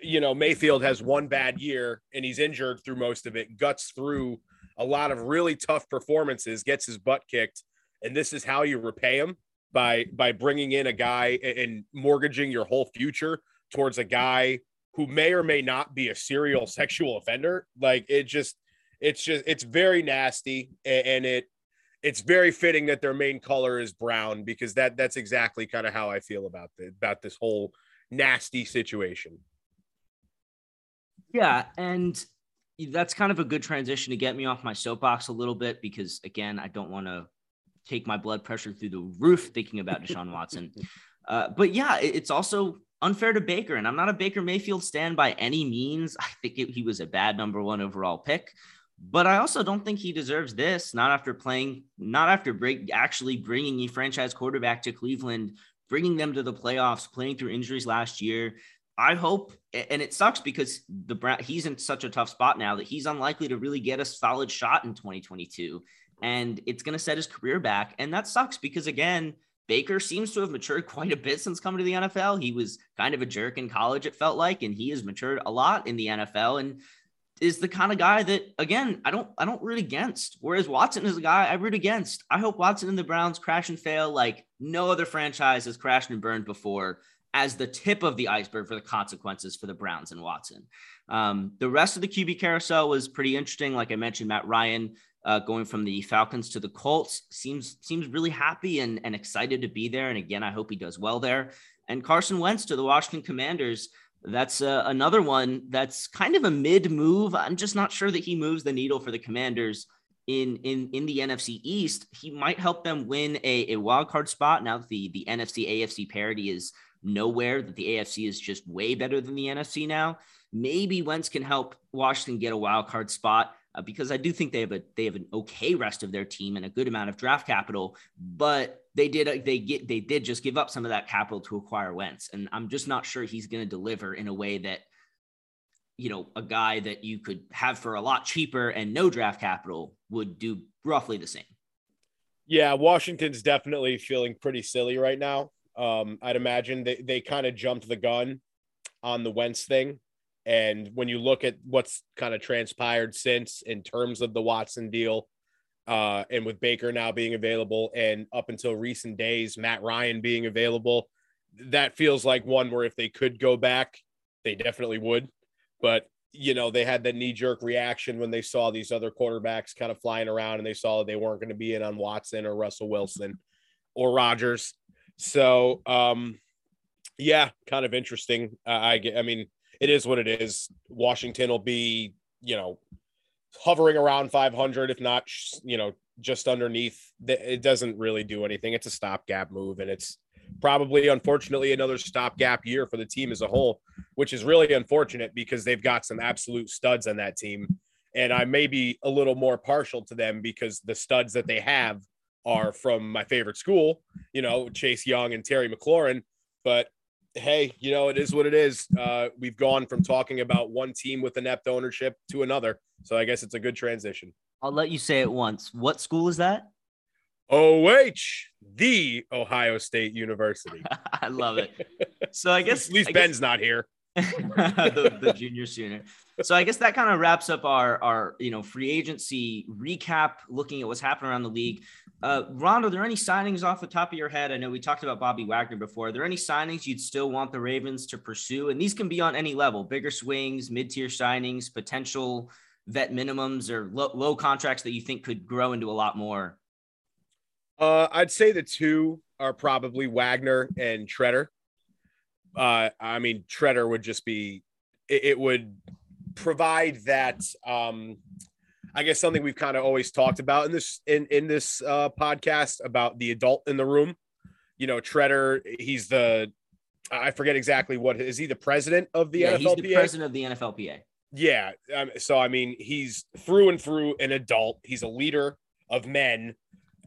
you know, Mayfield has one bad year and he's injured through most of it, guts through a lot of really tough performances, gets his butt kicked. And this is how you repay him. By by bringing in a guy and mortgaging your whole future towards a guy who may or may not be a serial sexual offender. Like it just, it's just, it's very nasty, and it it's very fitting that their main color is brown because that that's exactly kind of how I feel about the, about this whole nasty situation. Yeah, and that's kind of a good transition to get me off my soapbox a little bit because again, I don't want to take my blood pressure through the roof thinking about Deshaun Watson. Uh, but yeah, it, it's also unfair to Baker. And I'm not a Baker Mayfield stan by any means. I think it, he was a bad number one overall pick, but I also don't think he deserves this. Not after playing, not after break, actually bringing a franchise quarterback to Cleveland, bringing them to the playoffs, playing through injuries last year. I hope, and it sucks because the Brown, he's in such a tough spot now that he's unlikely to really get a solid shot in twenty twenty-two. And it's going to set his career back. And that sucks because, again, Baker seems to have matured quite a bit since coming to the N F L. He was kind of a jerk in college, it felt like, and he has matured a lot in the N F L and is the kind of guy that, again, I don't I don't root against, whereas Watson is a guy I root against. I hope Watson and the Browns crash and fail like no other franchise has crashed and burned before as the tip of the iceberg for the consequences for the Browns and Watson. Um, the rest of the Q B carousel was pretty interesting. Like I mentioned, Matt Ryan Uh, going from the Falcons to the Colts seems seems really happy and, and excited to be there. And again, I hope he does well there. And Carson Wentz to the Washington Commanders. That's uh, another one that's kind of a mid move. I'm just not sure that he moves the needle for the Commanders in in, in the N F C East. He might help them win a, a wild card spot. Now that the, the N F C A F C parity is nowhere, that the A F C is just way better than the N F C now. Maybe Wentz can help Washington get a wild card spot. uh, because I do think they have a they have an okay rest of their team and a good amount of draft capital, but they did they get they did just give up some of that capital to acquire Wentz, and I'm just not sure he's going to deliver in a way that, you know, a guy that you could have for a lot cheaper and no draft capital would do roughly the same. Yeah, Washington's definitely feeling pretty silly right now. Um, I'd imagine they, they kind of jumped the gun on the Wentz thing. And when you look at what's kind of transpired since in terms of the Watson deal, uh, and with Baker now being available and up until recent days, Matt Ryan being available, that feels like one where if they could go back, they definitely would. But, you know, they had that knee-jerk reaction when they saw these other quarterbacks kind of flying around and they saw they weren't going to be in on Watson or Russell Wilson or Rodgers. So, um, yeah, kind of interesting. Uh, I get, I mean, it is what it is. Washington will be, you know, hovering around five hundred, if not, you know, just underneath. It doesn't really do anything. It's a stopgap move, and it's probably, unfortunately, another stopgap year for the team as a whole, which is really unfortunate because they've got some absolute studs on that team. And I may be a little more partial to them because the studs that they have are from my favorite school, you know, Chase Young and Terry McLaurin. But hey, you know, it is what it is. Uh, we've gone from talking about one team with inept ownership to another. So I guess it's a good transition. I'll let you say it once. What school is that? O H, the Ohio State University. I love it. So I guess at least I Ben's guess, not here. the, the junior sooner. So I guess that kind of wraps up our, our, you know, free agency recap, looking at what's happening around the league. Uh, Ron, are there any signings off the top of your head? I know we talked about Bobby Wagner before. Are there any signings you'd still want the Ravens to pursue? And these can be on any level, bigger swings, mid-tier signings, potential vet minimums, or lo- low contracts that you think could grow into a lot more. Uh, I'd say the two are probably Wagner and Treader. Uh, I mean, Treader would just be, it, it would provide that, um, I guess something we've kind of always talked about in this, in, in this uh, podcast about the adult in the room. You know, Treader, he's the, I forget exactly what, is he the president of the yeah, N F L P A? He's the president of the N F L P A. Yeah. Um, so, I mean, he's through and through an adult. He's a leader of men.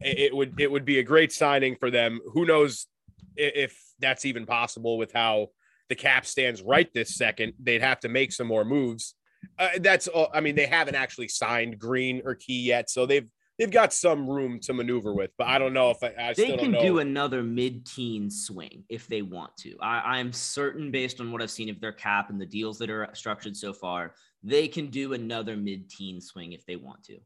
It would it would be a great signing for them. Who knows if that's even possible with how the cap stands right this second. They'd have to make some more moves. Uh, that's all. I mean, they haven't actually signed Green or Key yet, so they've they've got some room to maneuver with. But I don't know if I, I still don't know. They can do another mid-teen swing if they want to. I, I'm certain, based on what I've seen of their cap and the deals that are structured so far, they can do another mid-teen swing if they want to.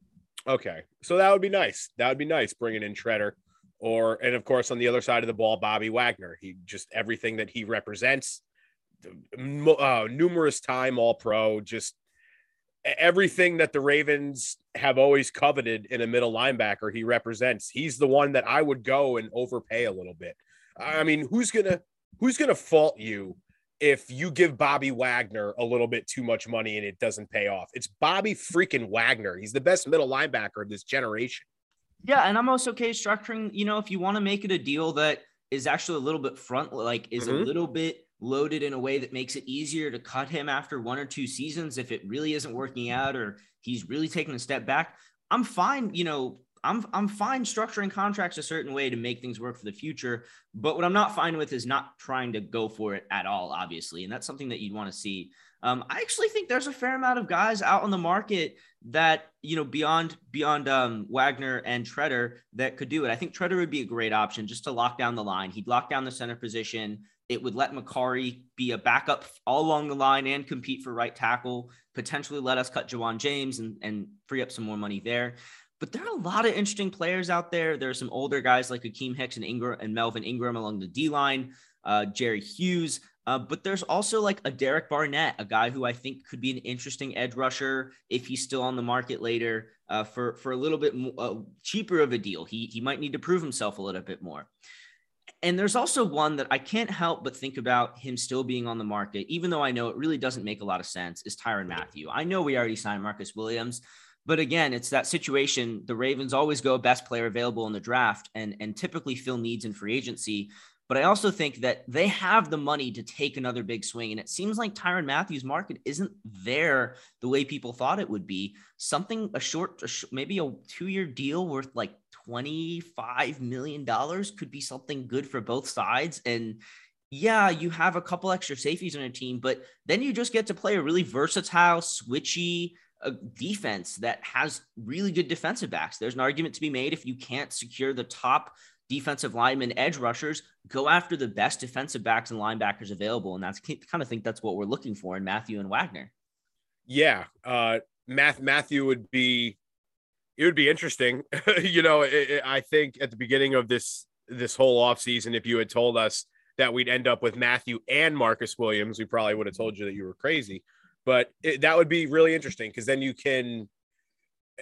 Okay, so that would be nice. That would be nice, bringing in Treader. Or, and of course, on the other side of the ball, Bobby Wagner. He just, everything that he represents, uh, numerous time All-Pro, just everything that the Ravens have always coveted in a middle linebacker, he represents. He's the one that I would go and overpay a little bit. I mean, who's gonna who's gonna fault you if you give Bobby Wagner a little bit too much money and it doesn't pay off? It's Bobby freaking Wagner. He's the best middle linebacker of this generation. Yeah. And I'm also okay structuring, you know, if you want to make it a deal that is actually a little bit front, like is mm-hmm. a little bit loaded in a way that makes it easier to cut him after one or two seasons. If it really isn't working out, or he's really taking a step back, I'm fine. You know, I'm I'm fine structuring contracts a certain way to make things work for the future, but what I'm not fine with is not trying to go for it at all, obviously, and that's something that you'd want to see. Um, I actually think there's a fair amount of guys out on the market that, you know, beyond beyond um, Wagner and Treader that could do it. I think Treader would be a great option just to lock down the line. He'd lock down the center position. It would let Macari be a backup all along the line and compete for right tackle, potentially let us cut Ja'Wuan James and, and free up some more money there. But there are a lot of interesting players out there. There are some older guys like Akeem Hicks and Ingram and Melvin Ingram along the D-line, uh, Jerry Hughes. Uh, but there's also like a Derek Barnett, a guy who I think could be an interesting edge rusher if he's still on the market later uh, for, for a little bit more, uh, cheaper of a deal. He, he might need to prove himself a little bit more. And there's also one that I can't help but think about him still being on the market, even though I know it really doesn't make a lot of sense, is Tyrann Mathieu. I know we already signed Marcus Williams, but again, it's that situation. The Ravens always go best player available in the draft and, and typically fill needs in free agency. But I also think that they have the money to take another big swing. And it seems like Tyrann Mathieu's market isn't there the way people thought it would be. Something, a short, a sh- maybe a two-year deal worth like twenty-five million dollars could be something good for both sides. And yeah, you have a couple extra safeties on your team, but then you just get to play a really versatile, switchy a defense that has really good defensive backs. There's an argument to be made if you can't secure the top defensive linemen, edge rushers, go after the best defensive backs and linebackers available. And that's kind of think that's what we're looking for in Mathieu and Wagner. Yeah. Uh, Math Mathieu would be, it would be interesting. you know, it, it, I think at the beginning of this, this whole offseason, if you had told us that we'd end up with Mathieu and Marcus Williams, we probably would have told you that you were crazy. But it, that would be really interesting because then you can,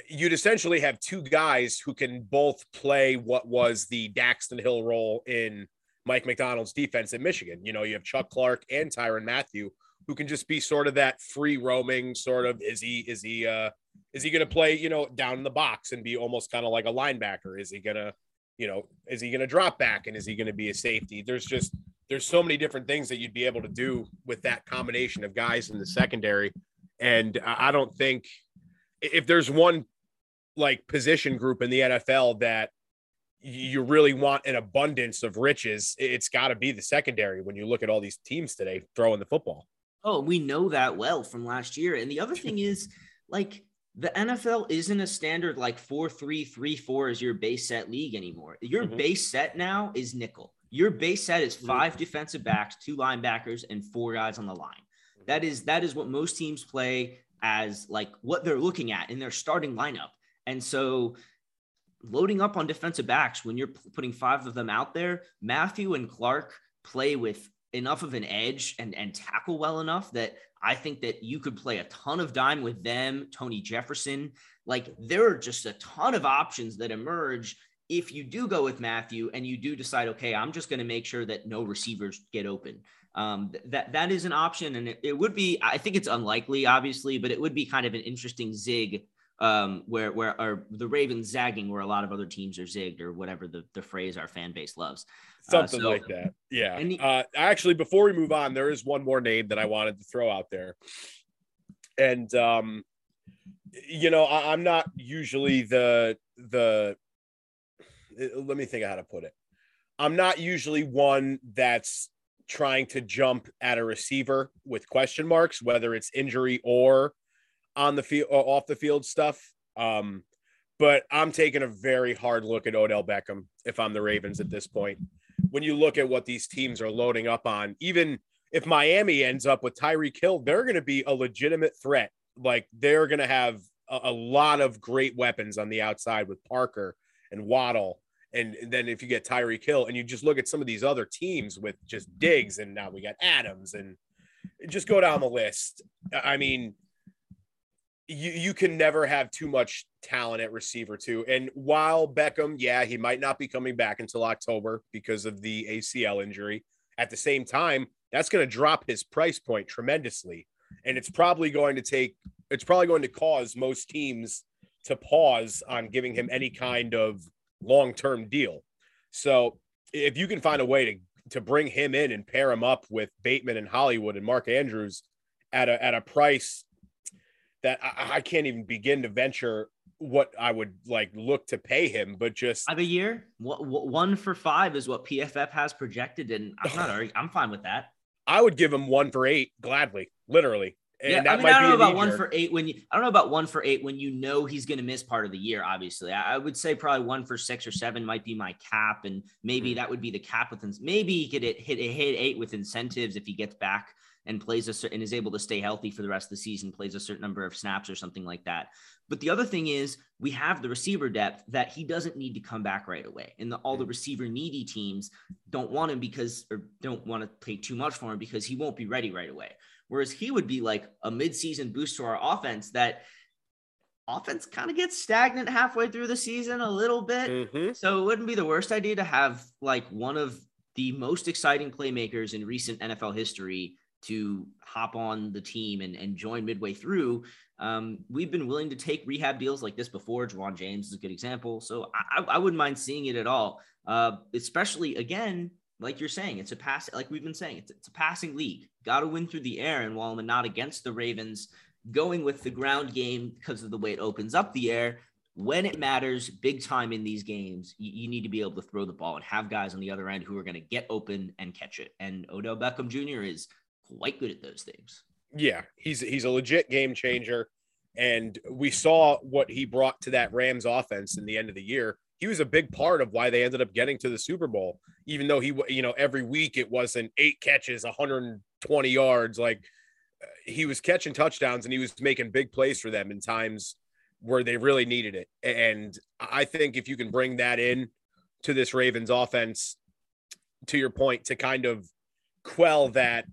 you'd essentially have two guys who can both play what was the Daxton Hill role in Mike McDaniels' defense in Michigan. You know, you have Chuck Clark and Tyrann Mathieu who can just be sort of that free roaming sort of, is he, is he, uh, is he going to play, you know, down in the box and be almost kind of like a linebacker? Is he going to, you know, is he going to drop back and is he going to be a safety? There's just, there's so many different things that you'd be able to do with that combination of guys in the secondary. And I don't think if there's one like position group in the N F L that you really want an abundance of riches, it's got to be the secondary when you look at all these teams today throwing the football. Oh, we know that well from last year. And the other thing is like, the N F L isn't a standard like four three three four is your base set league anymore. Your mm-hmm. base set now is nickel. Your base set is five mm-hmm. defensive backs, two linebackers, and four guys on the line. Mm-hmm. That is that is what most teams play as like what they're looking at in their starting lineup. And so loading up on defensive backs when you're p- putting five of them out there, Mathieu and Clark play with enough of an edge and, and tackle well enough that I think that you could play a ton of dime with them, Tony Jefferson. Like there are just a ton of options that emerge if you do go with Mathieu and you do decide, okay, I'm just going to make sure that no receivers get open. Um, th- that that is an option. And it, it would be, I think it's unlikely, obviously, but it would be kind of an interesting zig um, where, where are the Ravens zagging where a lot of other teams are zigged or whatever the, the phrase our fan base loves. Something uh, so, like that. Yeah. He, uh, actually, before we move on, there is one more name that I wanted to throw out there. And, um, you know, I, I'm not usually the, the, let me think of how to put it. I'm not usually one that's trying to jump at a receiver with question marks, whether it's injury or on the field or off the field stuff. Um, but I'm taking a very hard look at Odell Beckham if I'm the Ravens at this point. When you look at what these teams are loading up on, even if Miami ends up with Tyreek Hill, they're going to be a legitimate threat. Like they're going to have a, a lot of great weapons on the outside with Parker and Waddle. And then if you get Tyreek Hill and you just look at some of these other teams with just Diggs and now we got Adams and just go down the list. I mean, you, you can never have too much talent at receiver too. And while Beckham, yeah, he might not be coming back until October because of the A C L injury. At the same time, that's going to drop his price point tremendously. And it's probably going to take, it's probably going to cause most teams to pause on giving him any kind of long-term deal. So if you can find a way to, to bring him in and pair him up with Bateman and Hollywood and Mark Andrews at a, at a price that I, I can't even begin to venture what I would like look to pay him, but just of a year, one for five is what P F F has projected. And I'm not, already, I'm fine with that. I would give him one for eight gladly, literally. And yeah, that I mean, might I don't be know about one for eight when you, I don't know about one for eight when you know he's going to miss part of the year. Obviously, I, I would say probably one for six or seven might be my cap, and maybe mm-hmm. that would be the cap with maybe he could hit hit hit eight with incentives if he gets back and plays a certain and is able to stay healthy for the rest of the season, plays a certain number of snaps or something like that. But the other thing is we have the receiver depth that he doesn't need to come back right away, and the, all the receiver needy teams don't want him because or don't want to pay too much for him because he won't be ready right away. Whereas he would be like a midseason boost to our offense that offense kind of gets stagnant halfway through the season a little bit. Mm-hmm. So it wouldn't be the worst idea to have like one of the most exciting playmakers in recent N F L history to hop on the team and, and join midway through. Um, we've been willing to take rehab deals like this before. Ja'Ron James is a good example. So I, I wouldn't mind seeing it at all, uh, especially again, like you're saying, it's a pass, like we've been saying, it's, it's a passing league. Got to win through the air, and while I'm not against the Ravens going with the ground game because of the way it opens up the air, when it matters big time in these games, you, you need to be able to throw the ball and have guys on the other end who are going to get open and catch it. And Odell Beckham Junior is quite good at those things. Yeah, he's he's a legit game changer. And we saw what he brought to that Rams offense in the end of the year. He was a big part of why they ended up getting to the Super Bowl, even though he, you know, every week it wasn't eight catches, one hundred twenty yards. Like, he was catching touchdowns and he was making big plays for them in times where they really needed it. And I think if you can bring that in to this Ravens offense, to your point, to kind of quell that,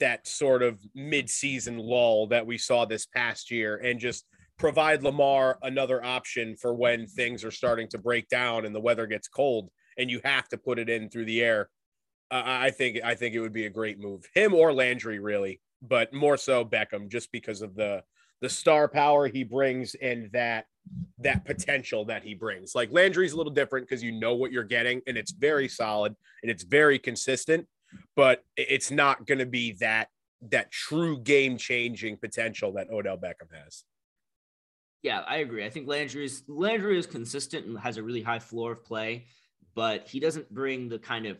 that sort of midseason lull that we saw this past year, and just provide Lamar another option for when things are starting to break down and the weather gets cold and you have to put it in through the air. Uh, I think, I think it would be a great move, him or Landry really, but more so Beckham, just because of the, the star power he brings and that, that potential that he brings. Like, Landry's a little different because you know what you're getting and it's very solid and it's very consistent, but it's not going to be that, that true game changing potential that Odell Beckham has. Yeah, I agree. I think Landry is, Landry is consistent and has a really high floor of play, but he doesn't bring the kind of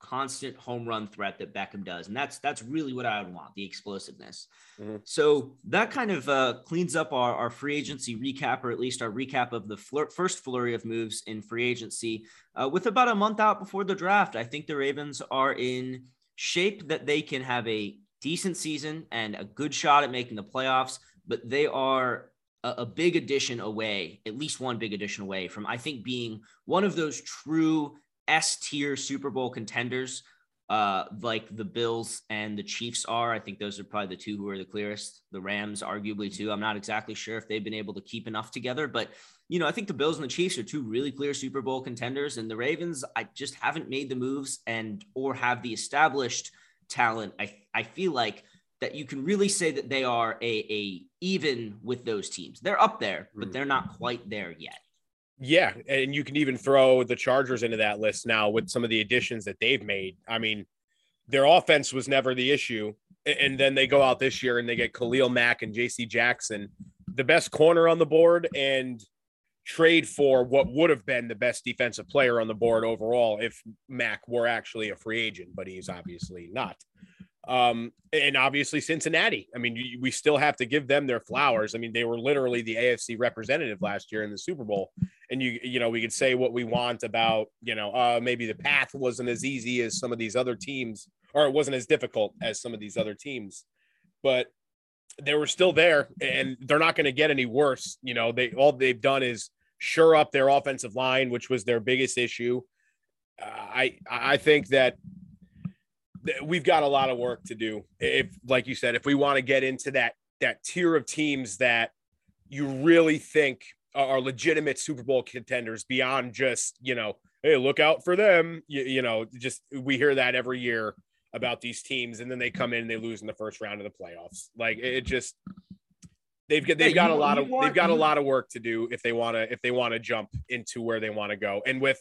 constant home run threat that Beckham does. And that's that's really what I would want, the explosiveness. Mm-hmm. So that kind of uh, cleans up our, our free agency recap, or at least our recap of the flur- first flurry of moves in free agency. Uh, with about a month out before the draft, I think the Ravens are in shape that they can have a decent season and a good shot at making the playoffs, but they are a big addition away, at least one big addition away from, I think, being one of those true S-tier Super Bowl contenders, uh, like the Bills and the Chiefs are. I think those are probably the two who are the clearest. The Rams, arguably, too. I'm not exactly sure if they've been able to keep enough together, but, you know, I think the Bills and the Chiefs are two really clear Super Bowl contenders, and the Ravens, I just haven't made the moves and or have the established talent. I I feel like that you can really say that they are a, a even with those teams. They're up there, but they're not quite there yet. Yeah, and you can even throw the Chargers into that list now with some of the additions that they've made. I mean, their offense was never the issue, and then they go out this year and they get Khalil Mack and J C Jackson, the best corner on the board, and trade for what would have been the best defensive player on the board overall if Mack were actually a free agent, but he's obviously not. Um, and obviously Cincinnati, I mean, we still have to give them their flowers. I mean, they were literally the A F C representative last year in the Super Bowl. And you, you know, we could say what we want about, you know, uh, maybe the path wasn't as easy as some of these other teams, or it wasn't as difficult as some of these other teams, but they were still there and they're not going to get any worse. You know, they, all they've done is shore up their offensive line, which was their biggest issue. Uh, I, I think that we've got a lot of work to do. If, like you said, if we want to get into that, that tier of teams that you really think are legitimate Super Bowl contenders beyond just, you know, hey, look out for them. You, you know, just, we hear that every year about these teams, and then they come in and they lose in the first round of the playoffs. Like, it just, they've got, they've hey, got a lot of, want, they've got a lot of work to do if they want to, if they want to jump into where they want to go. And with,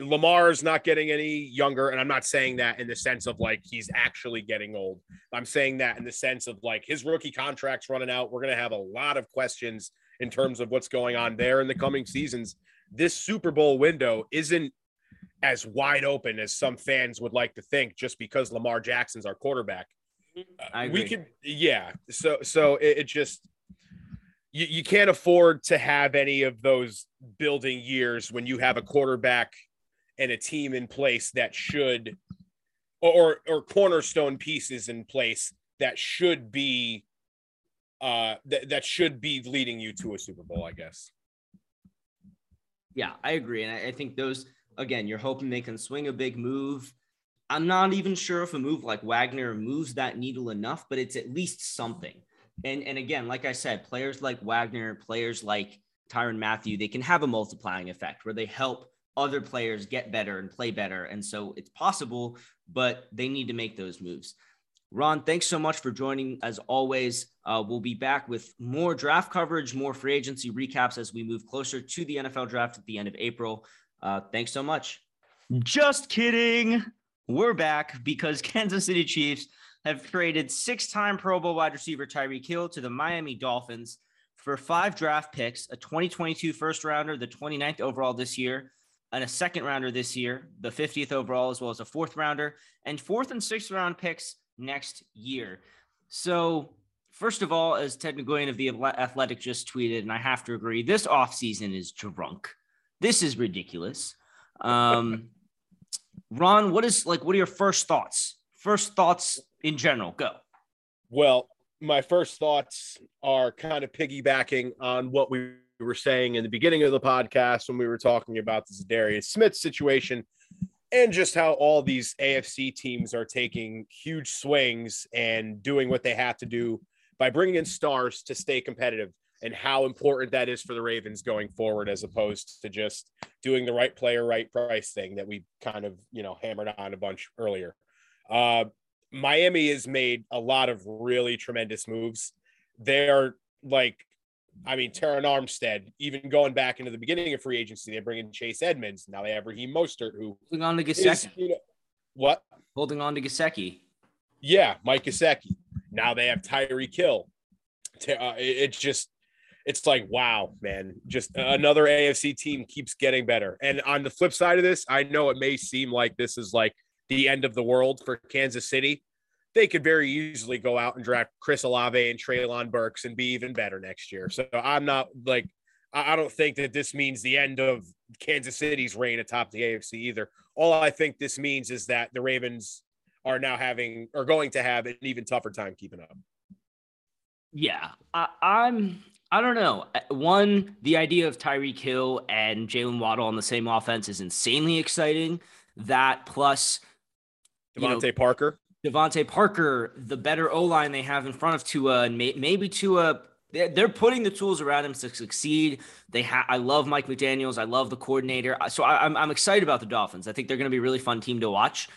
Lamar's not getting any younger, and I'm not saying that in the sense of like he's actually getting old. I'm saying that in the sense of like his rookie contract's running out. We're going to have a lot of questions in terms of what's going on there in the coming seasons. This Super Bowl window isn't as wide open as some fans would like to think just because Lamar Jackson's our quarterback. I agree. We could, yeah. So, so it, it just, you, you can't afford to have any of those building years when you have a quarterback and a team in place that should, or or cornerstone pieces in place that should be, uh, th- that should be leading you to a Super Bowl, I guess. Yeah, I agree, and I, I think those, again, you're hoping they can swing a big move. I'm not even sure if a move like Wagner moves that needle enough, but it's at least something. And and again, like I said, players like Wagner, players like Tyrann Mathieu, they can have a multiplying effect where they help other players get better and play better. And so it's possible, but they need to make those moves. Ron, thanks so much for joining. As always, uh, we'll be back with more draft coverage, more free agency recaps as we move closer to the N F L draft at the end of April. Uh, thanks so much. Just kidding. We're back because Kansas City Chiefs have traded six-time Pro Bowl wide receiver Tyreek Hill to the Miami Dolphins for five draft picks, a twenty twenty-two first-rounder, the twenty-ninth overall this year, and a second-rounder this year, the fiftieth overall, as well as a fourth-rounder, and fourth- and sixth-round picks next year. So, first of all, as Ted McGuigan of The Athletic just tweeted, and I have to agree, this offseason is drunk. This is ridiculous. Um Ron, what is like, what are your first thoughts? First thoughts in general, go. Well, my first thoughts are kind of piggybacking on what we were saying in the beginning of the podcast when we were talking about the Za'Darius Smith situation and just how all these A F C teams are taking huge swings and doing what they have to do by bringing in stars to stay competitive and how important that is for the Ravens going forward, as opposed to just doing the right player, right price thing that we kind of, you know, hammered on a bunch earlier. Uh, Miami has made a lot of really tremendous moves. They're like, I mean, Terron Armstead, even going back into the beginning of free agency, they bring in Chase Edmonds. Now they have Raheem Mostert, who holding on to Gesicki. Is, you know, what? Holding on to Gesicki. Yeah, Mike Gesicki. Now they have Tyreek Hill. Uh, it, it just, It's like, wow, man, just another A F C team keeps getting better. And on the flip side of this, I know it may seem like this is like the end of the world for Kansas City. They could very easily go out and draft Chris Olave and Traylon Burks and be even better next year. So I'm not like, I don't think that this means the end of Kansas City's reign atop the A F C either. All I think this means is that the Ravens are now having, or going to have, an even tougher time keeping up. Yeah, I, I'm... I don't know. One, the idea of Tyreek Hill and Jalen Waddle on the same offense is insanely exciting. That plus DeVante you know, Parker, DeVante Parker, the better O-line they have in front of Tua, and may, maybe Tua, they're, they're putting the tools around him to succeed. They ha- I love Mike McDaniels. I love the coordinator. So I, I'm, I'm excited about the Dolphins. I think they're going to be a really fun team to watch.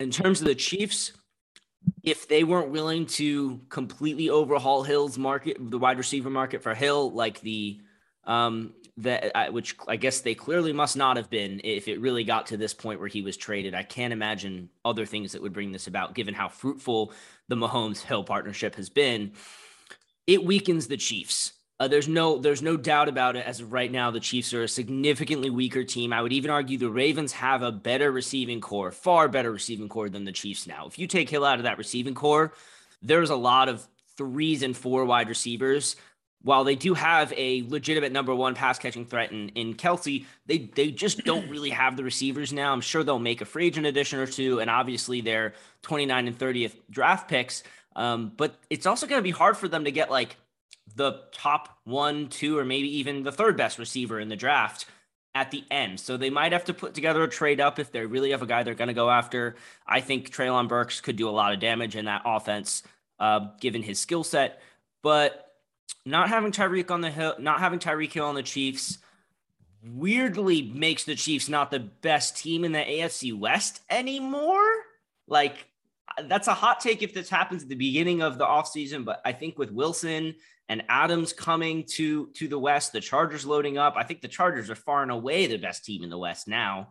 In terms of the Chiefs, if they weren't willing to completely overhaul Hill's market, the wide receiver market for Hill, like the, um, the I, which I guess they clearly must not have been if it really got to this point where he was traded. I can't imagine other things that would bring this about, given how fruitful the Mahomes-Hill partnership has been. It weakens the Chiefs. Uh, there's no, there's no doubt about it. As of right now, the Chiefs are a significantly weaker team. I would even argue the Ravens have a better receiving core, far better receiving core than the Chiefs now. If you take Hill out of that receiving core, there's a lot of threes and four wide receivers. While they do have a legitimate number one pass catching threat in, in Kelce, they, they just don't really have the receivers now. I'm sure they'll make a free agent addition or two, and obviously their twenty-ninth and thirtieth draft picks. Um, but it's also going to be hard for them to get like the top one, two, or maybe even the third best receiver in the draft at the end. So they might have to put together a trade up if they really have a guy they're going to go after. I think Traylon Burks could do a lot of damage in that offense, uh, given his skill set. But not having Tyreek on the Hill, not having Tyreek Hill on the Chiefs weirdly makes the Chiefs not the best team in the A F C West anymore. Like, that's a hot take if this happens at the beginning of the offseason, but I think with Wilson and Adams coming to, to the West, the Chargers loading up, I think the Chargers are far and away the best team in the West now.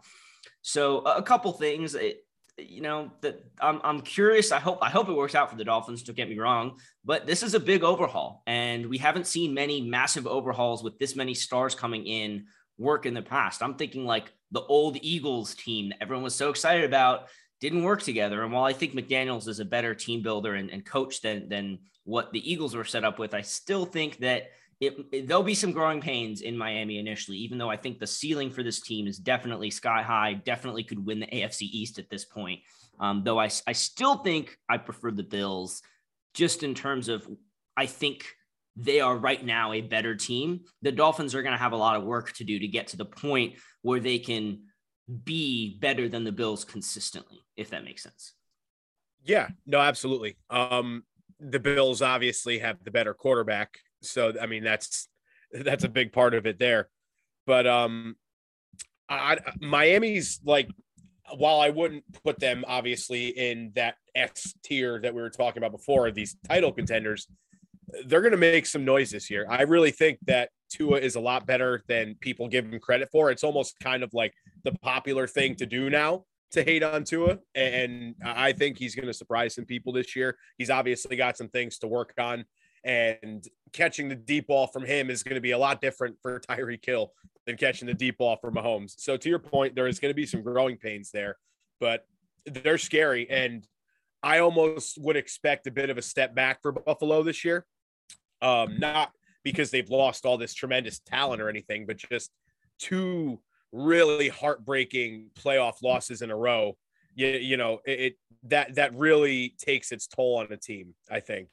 So a couple things, it, you know, that I'm, I'm curious. I hope, I hope it works out for the Dolphins, don't get me wrong, but this is a big overhaul, and we haven't seen many massive overhauls with this many stars coming in work in the past. I'm thinking like the old Eagles team that everyone was so excited about didn't work together. And while I think McDaniels is a better team builder and, and coach than, than what the Eagles were set up with, I still think that it, it, there'll be some growing pains in Miami initially, even though I think the ceiling for this team is definitely sky high, definitely could win the A F C East at this point. Um, though I, I still think I prefer the Bills, just in terms of, I think they are right now a better team. The Dolphins are going to have a lot of work to do to get to the point where they can be better than the Bills consistently, if that makes sense. Yeah, no, absolutely. Um, the Bills obviously have the better quarterback. So, I mean, that's, that's a big part of it there, but um, I, Miami's like, while I wouldn't put them obviously in that S tier that we were talking about before, these title contenders, they're going to make some noise this year. I really think that Tua is a lot better than people give him credit for. It's almost kind of like the popular thing to do now to hate on Tua, and I think he's going to surprise some people this year. He's obviously got some things to work on, and catching the deep ball from him is going to be a lot different for Tyreek Hill than catching the deep ball from Mahomes. So to your point, there is going to be some growing pains there, but they're scary, and I almost would expect a bit of a step back for Buffalo this year. Um, not because they've lost all this tremendous talent or anything, but just two really heartbreaking playoff losses in a row. You, you know, it, it that that really takes its toll on the team, I think.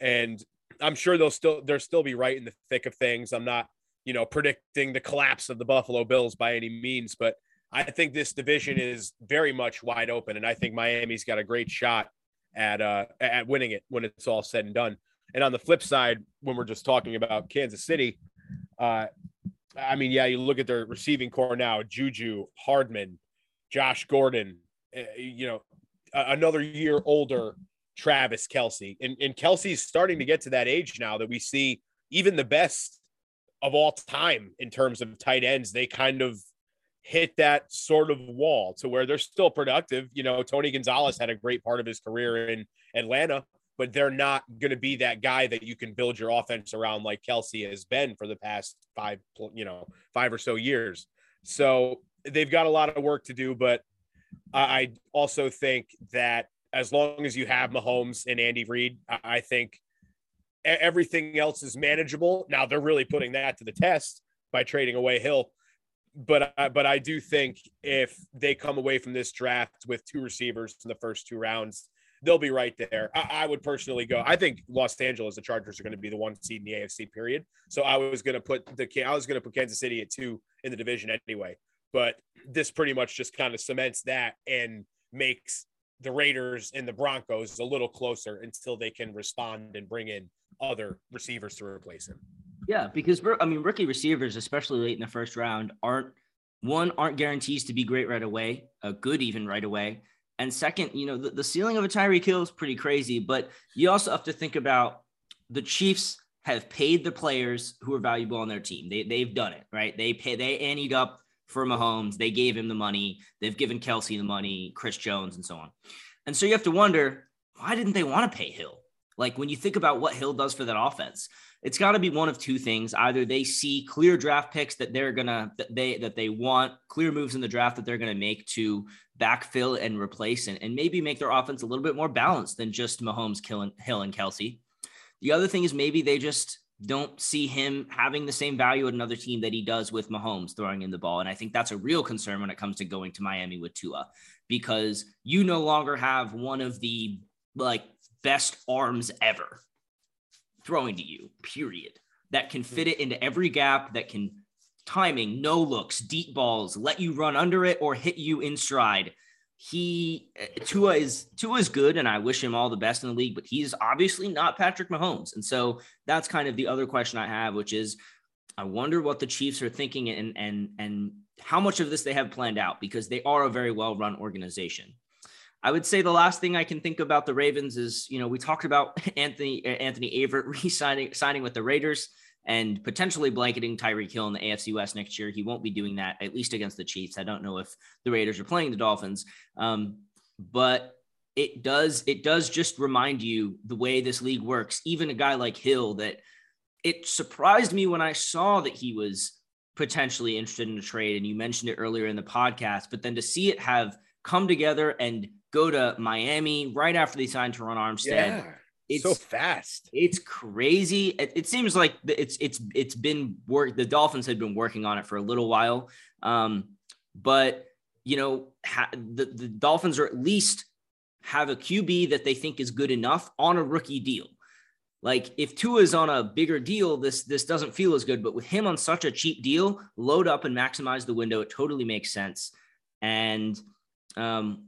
And I'm sure they'll still they'll still be right in the thick of things. I'm not, you know, predicting the collapse of the Buffalo Bills by any means, but I think this division is very much wide open, and I think Miami's got a great shot at uh, at winning it when it's all said and done. And on the flip side, when we're just talking about Kansas City, uh, I mean, yeah, you look at their receiving core now: Juju, Hardman, Josh Gordon. Uh, you know, uh, another year older, Travis Kelce, and and Kelce's starting to get to that age now that we see even the best of all time in terms of tight ends. They kind of hit that sort of wall to where they're still productive. You know, Tony Gonzalez had a great part of his career in Atlanta, but they're not going to be that guy that you can build your offense around like Kelce has been for the past five, you know, five or so years. So they've got a lot of work to do, but I also think that as long as you have Mahomes and Andy Reid, I think everything else is manageable. Now they're really putting that to the test by trading away Hill. But uh, but I do think if they come away from this draft with two receivers in the first two rounds, they'll be right there. I, I would personally go. I think Los Angeles, the Chargers, are going to be the one seed in the A F C. Period. So I was going to put the I was going to put Kansas City at two in the division anyway. But this pretty much just kind of cements that and makes the Raiders and the Broncos a little closer until they can respond and bring in other receivers to replace him. Yeah, because, I mean, rookie receivers, especially late in the first round, aren't, one, aren't guarantees to be great right away, uh, good even right away. And second, you know, the, the ceiling of a Tyreek Hill is pretty crazy, but you also have to think about the Chiefs have paid the players who are valuable on their team. They, they've done it, right? They pay, they anteed up for Mahomes. They gave him the money. They've given Kelce the money, Chris Jones, and so on. And so you have to wonder, why didn't they want to pay Hill? Like, when you think about what Hill does for that offense, it's got to be one of two things. Either they see clear draft picks that they're going to, that they, that they want, clear moves in the draft that they're going to make to backfill and replace, and, and maybe make their offense a little bit more balanced than just Mahomes, killing Hill, and Kelce. The other thing is maybe they just don't see him having the same value at another team that he does with Mahomes throwing in the ball. And I think that's a real concern when it comes to going to Miami with Tua, because you no longer have one of the, like, best arms ever throwing to you, period, that can fit it into every gap, that can timing, no looks, deep balls, let you run under it or hit you in stride. He, Tua is, Tua is good, and I wish him all the best in the league, but he's obviously not Patrick Mahomes. And so that's kind of the other question I have, which is, I wonder what the Chiefs are thinking and, and, and how much of this they have planned out, because they are a very well-run organization. I would say the last thing I can think about the Ravens is, you know, we talked about Anthony Anthony Averett re-signing signing with the Raiders and potentially blanketing Tyreek Hill in the A F C West next year. He won't be doing that, at least against the Chiefs. I don't know if the Raiders are playing the Dolphins, um, but it does it does just remind you the way this league works. Even a guy like Hill, that it surprised me when I saw that he was potentially interested in a trade, and you mentioned it earlier in the podcast, but then to see it have come together and go to Miami right after they signed Terron Armstead. Yeah, it's so fast. It's crazy. It, it seems like it's it's it's been work. The Dolphins had been working on it for a little while, um, but you know ha- the the Dolphins are at least have a Q B that they think is good enough on a rookie deal. Like, if Tua is on a bigger deal, this this doesn't feel as good. But with him on such a cheap deal, load up and maximize the window. It totally makes sense. And um,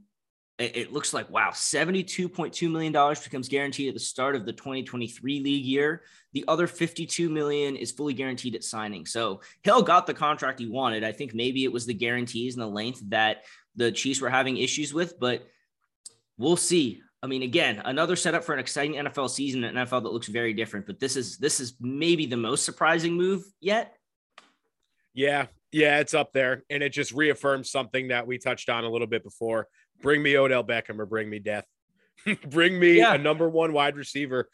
it looks like, wow, seventy-two point two million dollars becomes guaranteed at the start of the twenty twenty-three league year. The other fifty-two million dollars is fully guaranteed at signing. So Hill got the contract he wanted. I think maybe it was the guarantees and the length that the Chiefs were having issues with, but we'll see. I mean, again, another setup for an exciting N F L season, an N F L that looks very different, but this is, this is maybe the most surprising move yet. Yeah. Yeah, it's up there. And it just reaffirms something that we touched on a little bit before. Bring me Odell Beckham or bring me death. Bring me yeah. a number one wide receiver.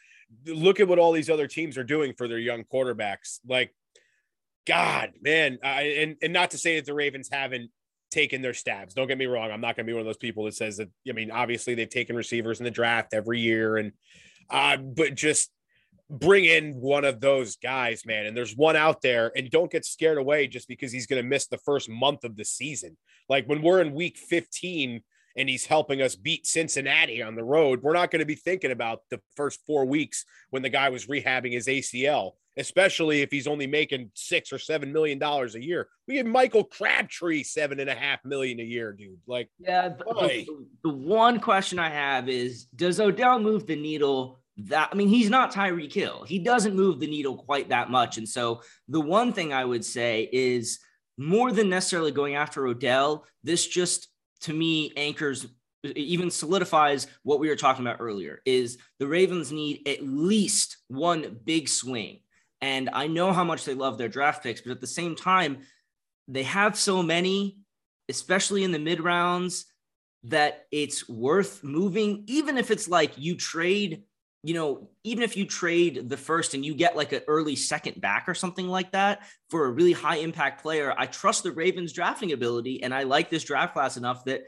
Look at what all these other teams are doing for their young quarterbacks. Like, God, man. I, and, and not to say that the Ravens haven't taken their stabs. Don't get me wrong. I'm not going to be one of those people that says that, I mean, obviously they've taken receivers in the draft every year. And, uh, but just bring in one of those guys, man. And there's one out there, and don't get scared away just because he's going to miss the first month of the season. Like when we're in week fifteen and he's helping us beat Cincinnati on the road, we're not going to be thinking about the first four weeks when the guy was rehabbing his A C L, especially if he's only making six or seven million dollars a year. We get Michael Crabtree seven and a half million a year, dude. Like, yeah. The, the one question I have is, does Odell move the needle? That I mean, he's not Tyreek Hill. He doesn't move the needle quite that much. And so the one thing I would say is, more than necessarily going after Odell, this just, to me, anchors, even solidifies what we were talking about earlier, is the Ravens need at least one big swing. And I know how much they love their draft picks, but at the same time, they have so many, especially in the mid rounds, that it's worth moving. Even if it's like you trade, you know, even if you trade the first and you get like an early second back or something like that for a really high impact player, I trust the Ravens drafting ability. And I like this draft class enough that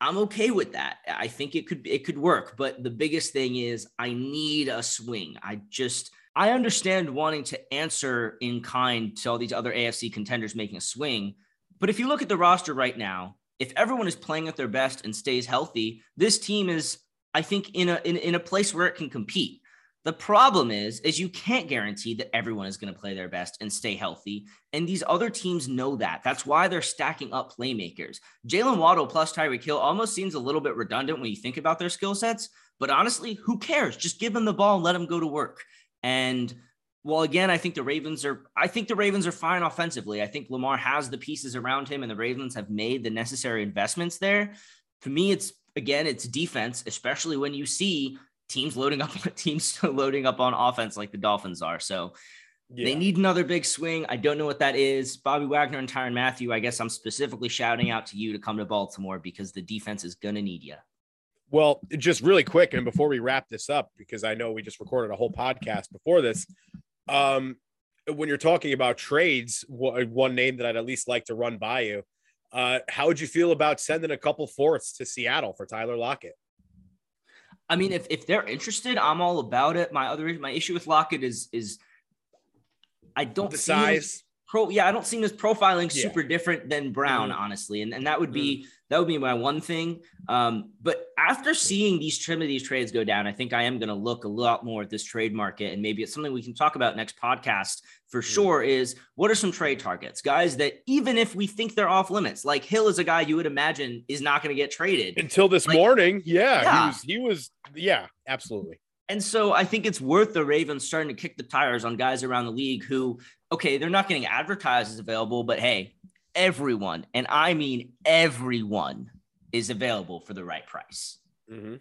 I'm okay with that. I think it could, it could work, but the biggest thing is I need a swing. I just, I understand wanting to answer in kind to all these other A F C contenders making a swing. But if you look at the roster right now, if everyone is playing at their best and stays healthy, this team is, I think, in a in, in a place where it can compete. The problem is, is you can't guarantee that everyone is going to play their best and stay healthy. And these other teams know that. That's why they're stacking up playmakers. Jalen Waddle plus Tyreek Hill almost seems a little bit redundant when you think about their skill sets. But honestly, who cares? Just give them the ball and let them go to work. And well, again, I think the Ravens are I think the Ravens are fine offensively. I think Lamar has the pieces around him, and the Ravens have made the necessary investments there. For me, it's Again, it's defense, especially when you see teams loading up teams loading up on offense like the Dolphins are. So yeah. They need another big swing. I don't know what that is. Bobby Wagner and Tyrann Mathieu, I guess I'm specifically shouting out to you to come to Baltimore because the defense is going to need you. Well, just really quick, and before we wrap this up, because I know we just recorded a whole podcast before this, um, when you're talking about trades, one name that I'd at least like to run by you. Uh, how would you feel about sending a couple fourths to Seattle for Tyler Lockett? I mean, if if they're interested, I'm all about it. My other my issue with Lockett is is I don't the see size. Pro, yeah, I don't see his profiling yeah. super different than Brown, mm-hmm. honestly, and and that would be mm-hmm. that would be my one thing. Um, but after seeing these trim of these trades go down, I think I am going to look a lot more at this trade market, and maybe it's something we can talk about next podcast for mm-hmm. sure. Is what are some trade targets, guys? That even if we think they're off limits, like Hill is a guy you would imagine is not going to get traded until this like, morning. Yeah, yeah, he was. He was. Yeah, absolutely. And so I think it's worth the Ravens starting to kick the tires on guys around the league who, okay, they're not getting advertised as available, but hey, everyone, and I mean everyone, is available for the right price. Mm-hmm.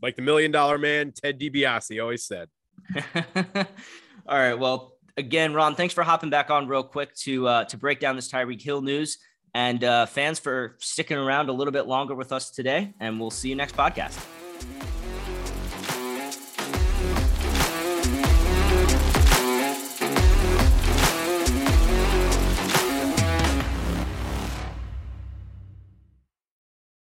Like the Million Dollar Man, Ted DiBiase, always said. All right, well, again, Ron, thanks for hopping back on real quick to uh, to break down this Tyreek Hill news, and uh, fans for sticking around a little bit longer with us today, and we'll see you next podcast.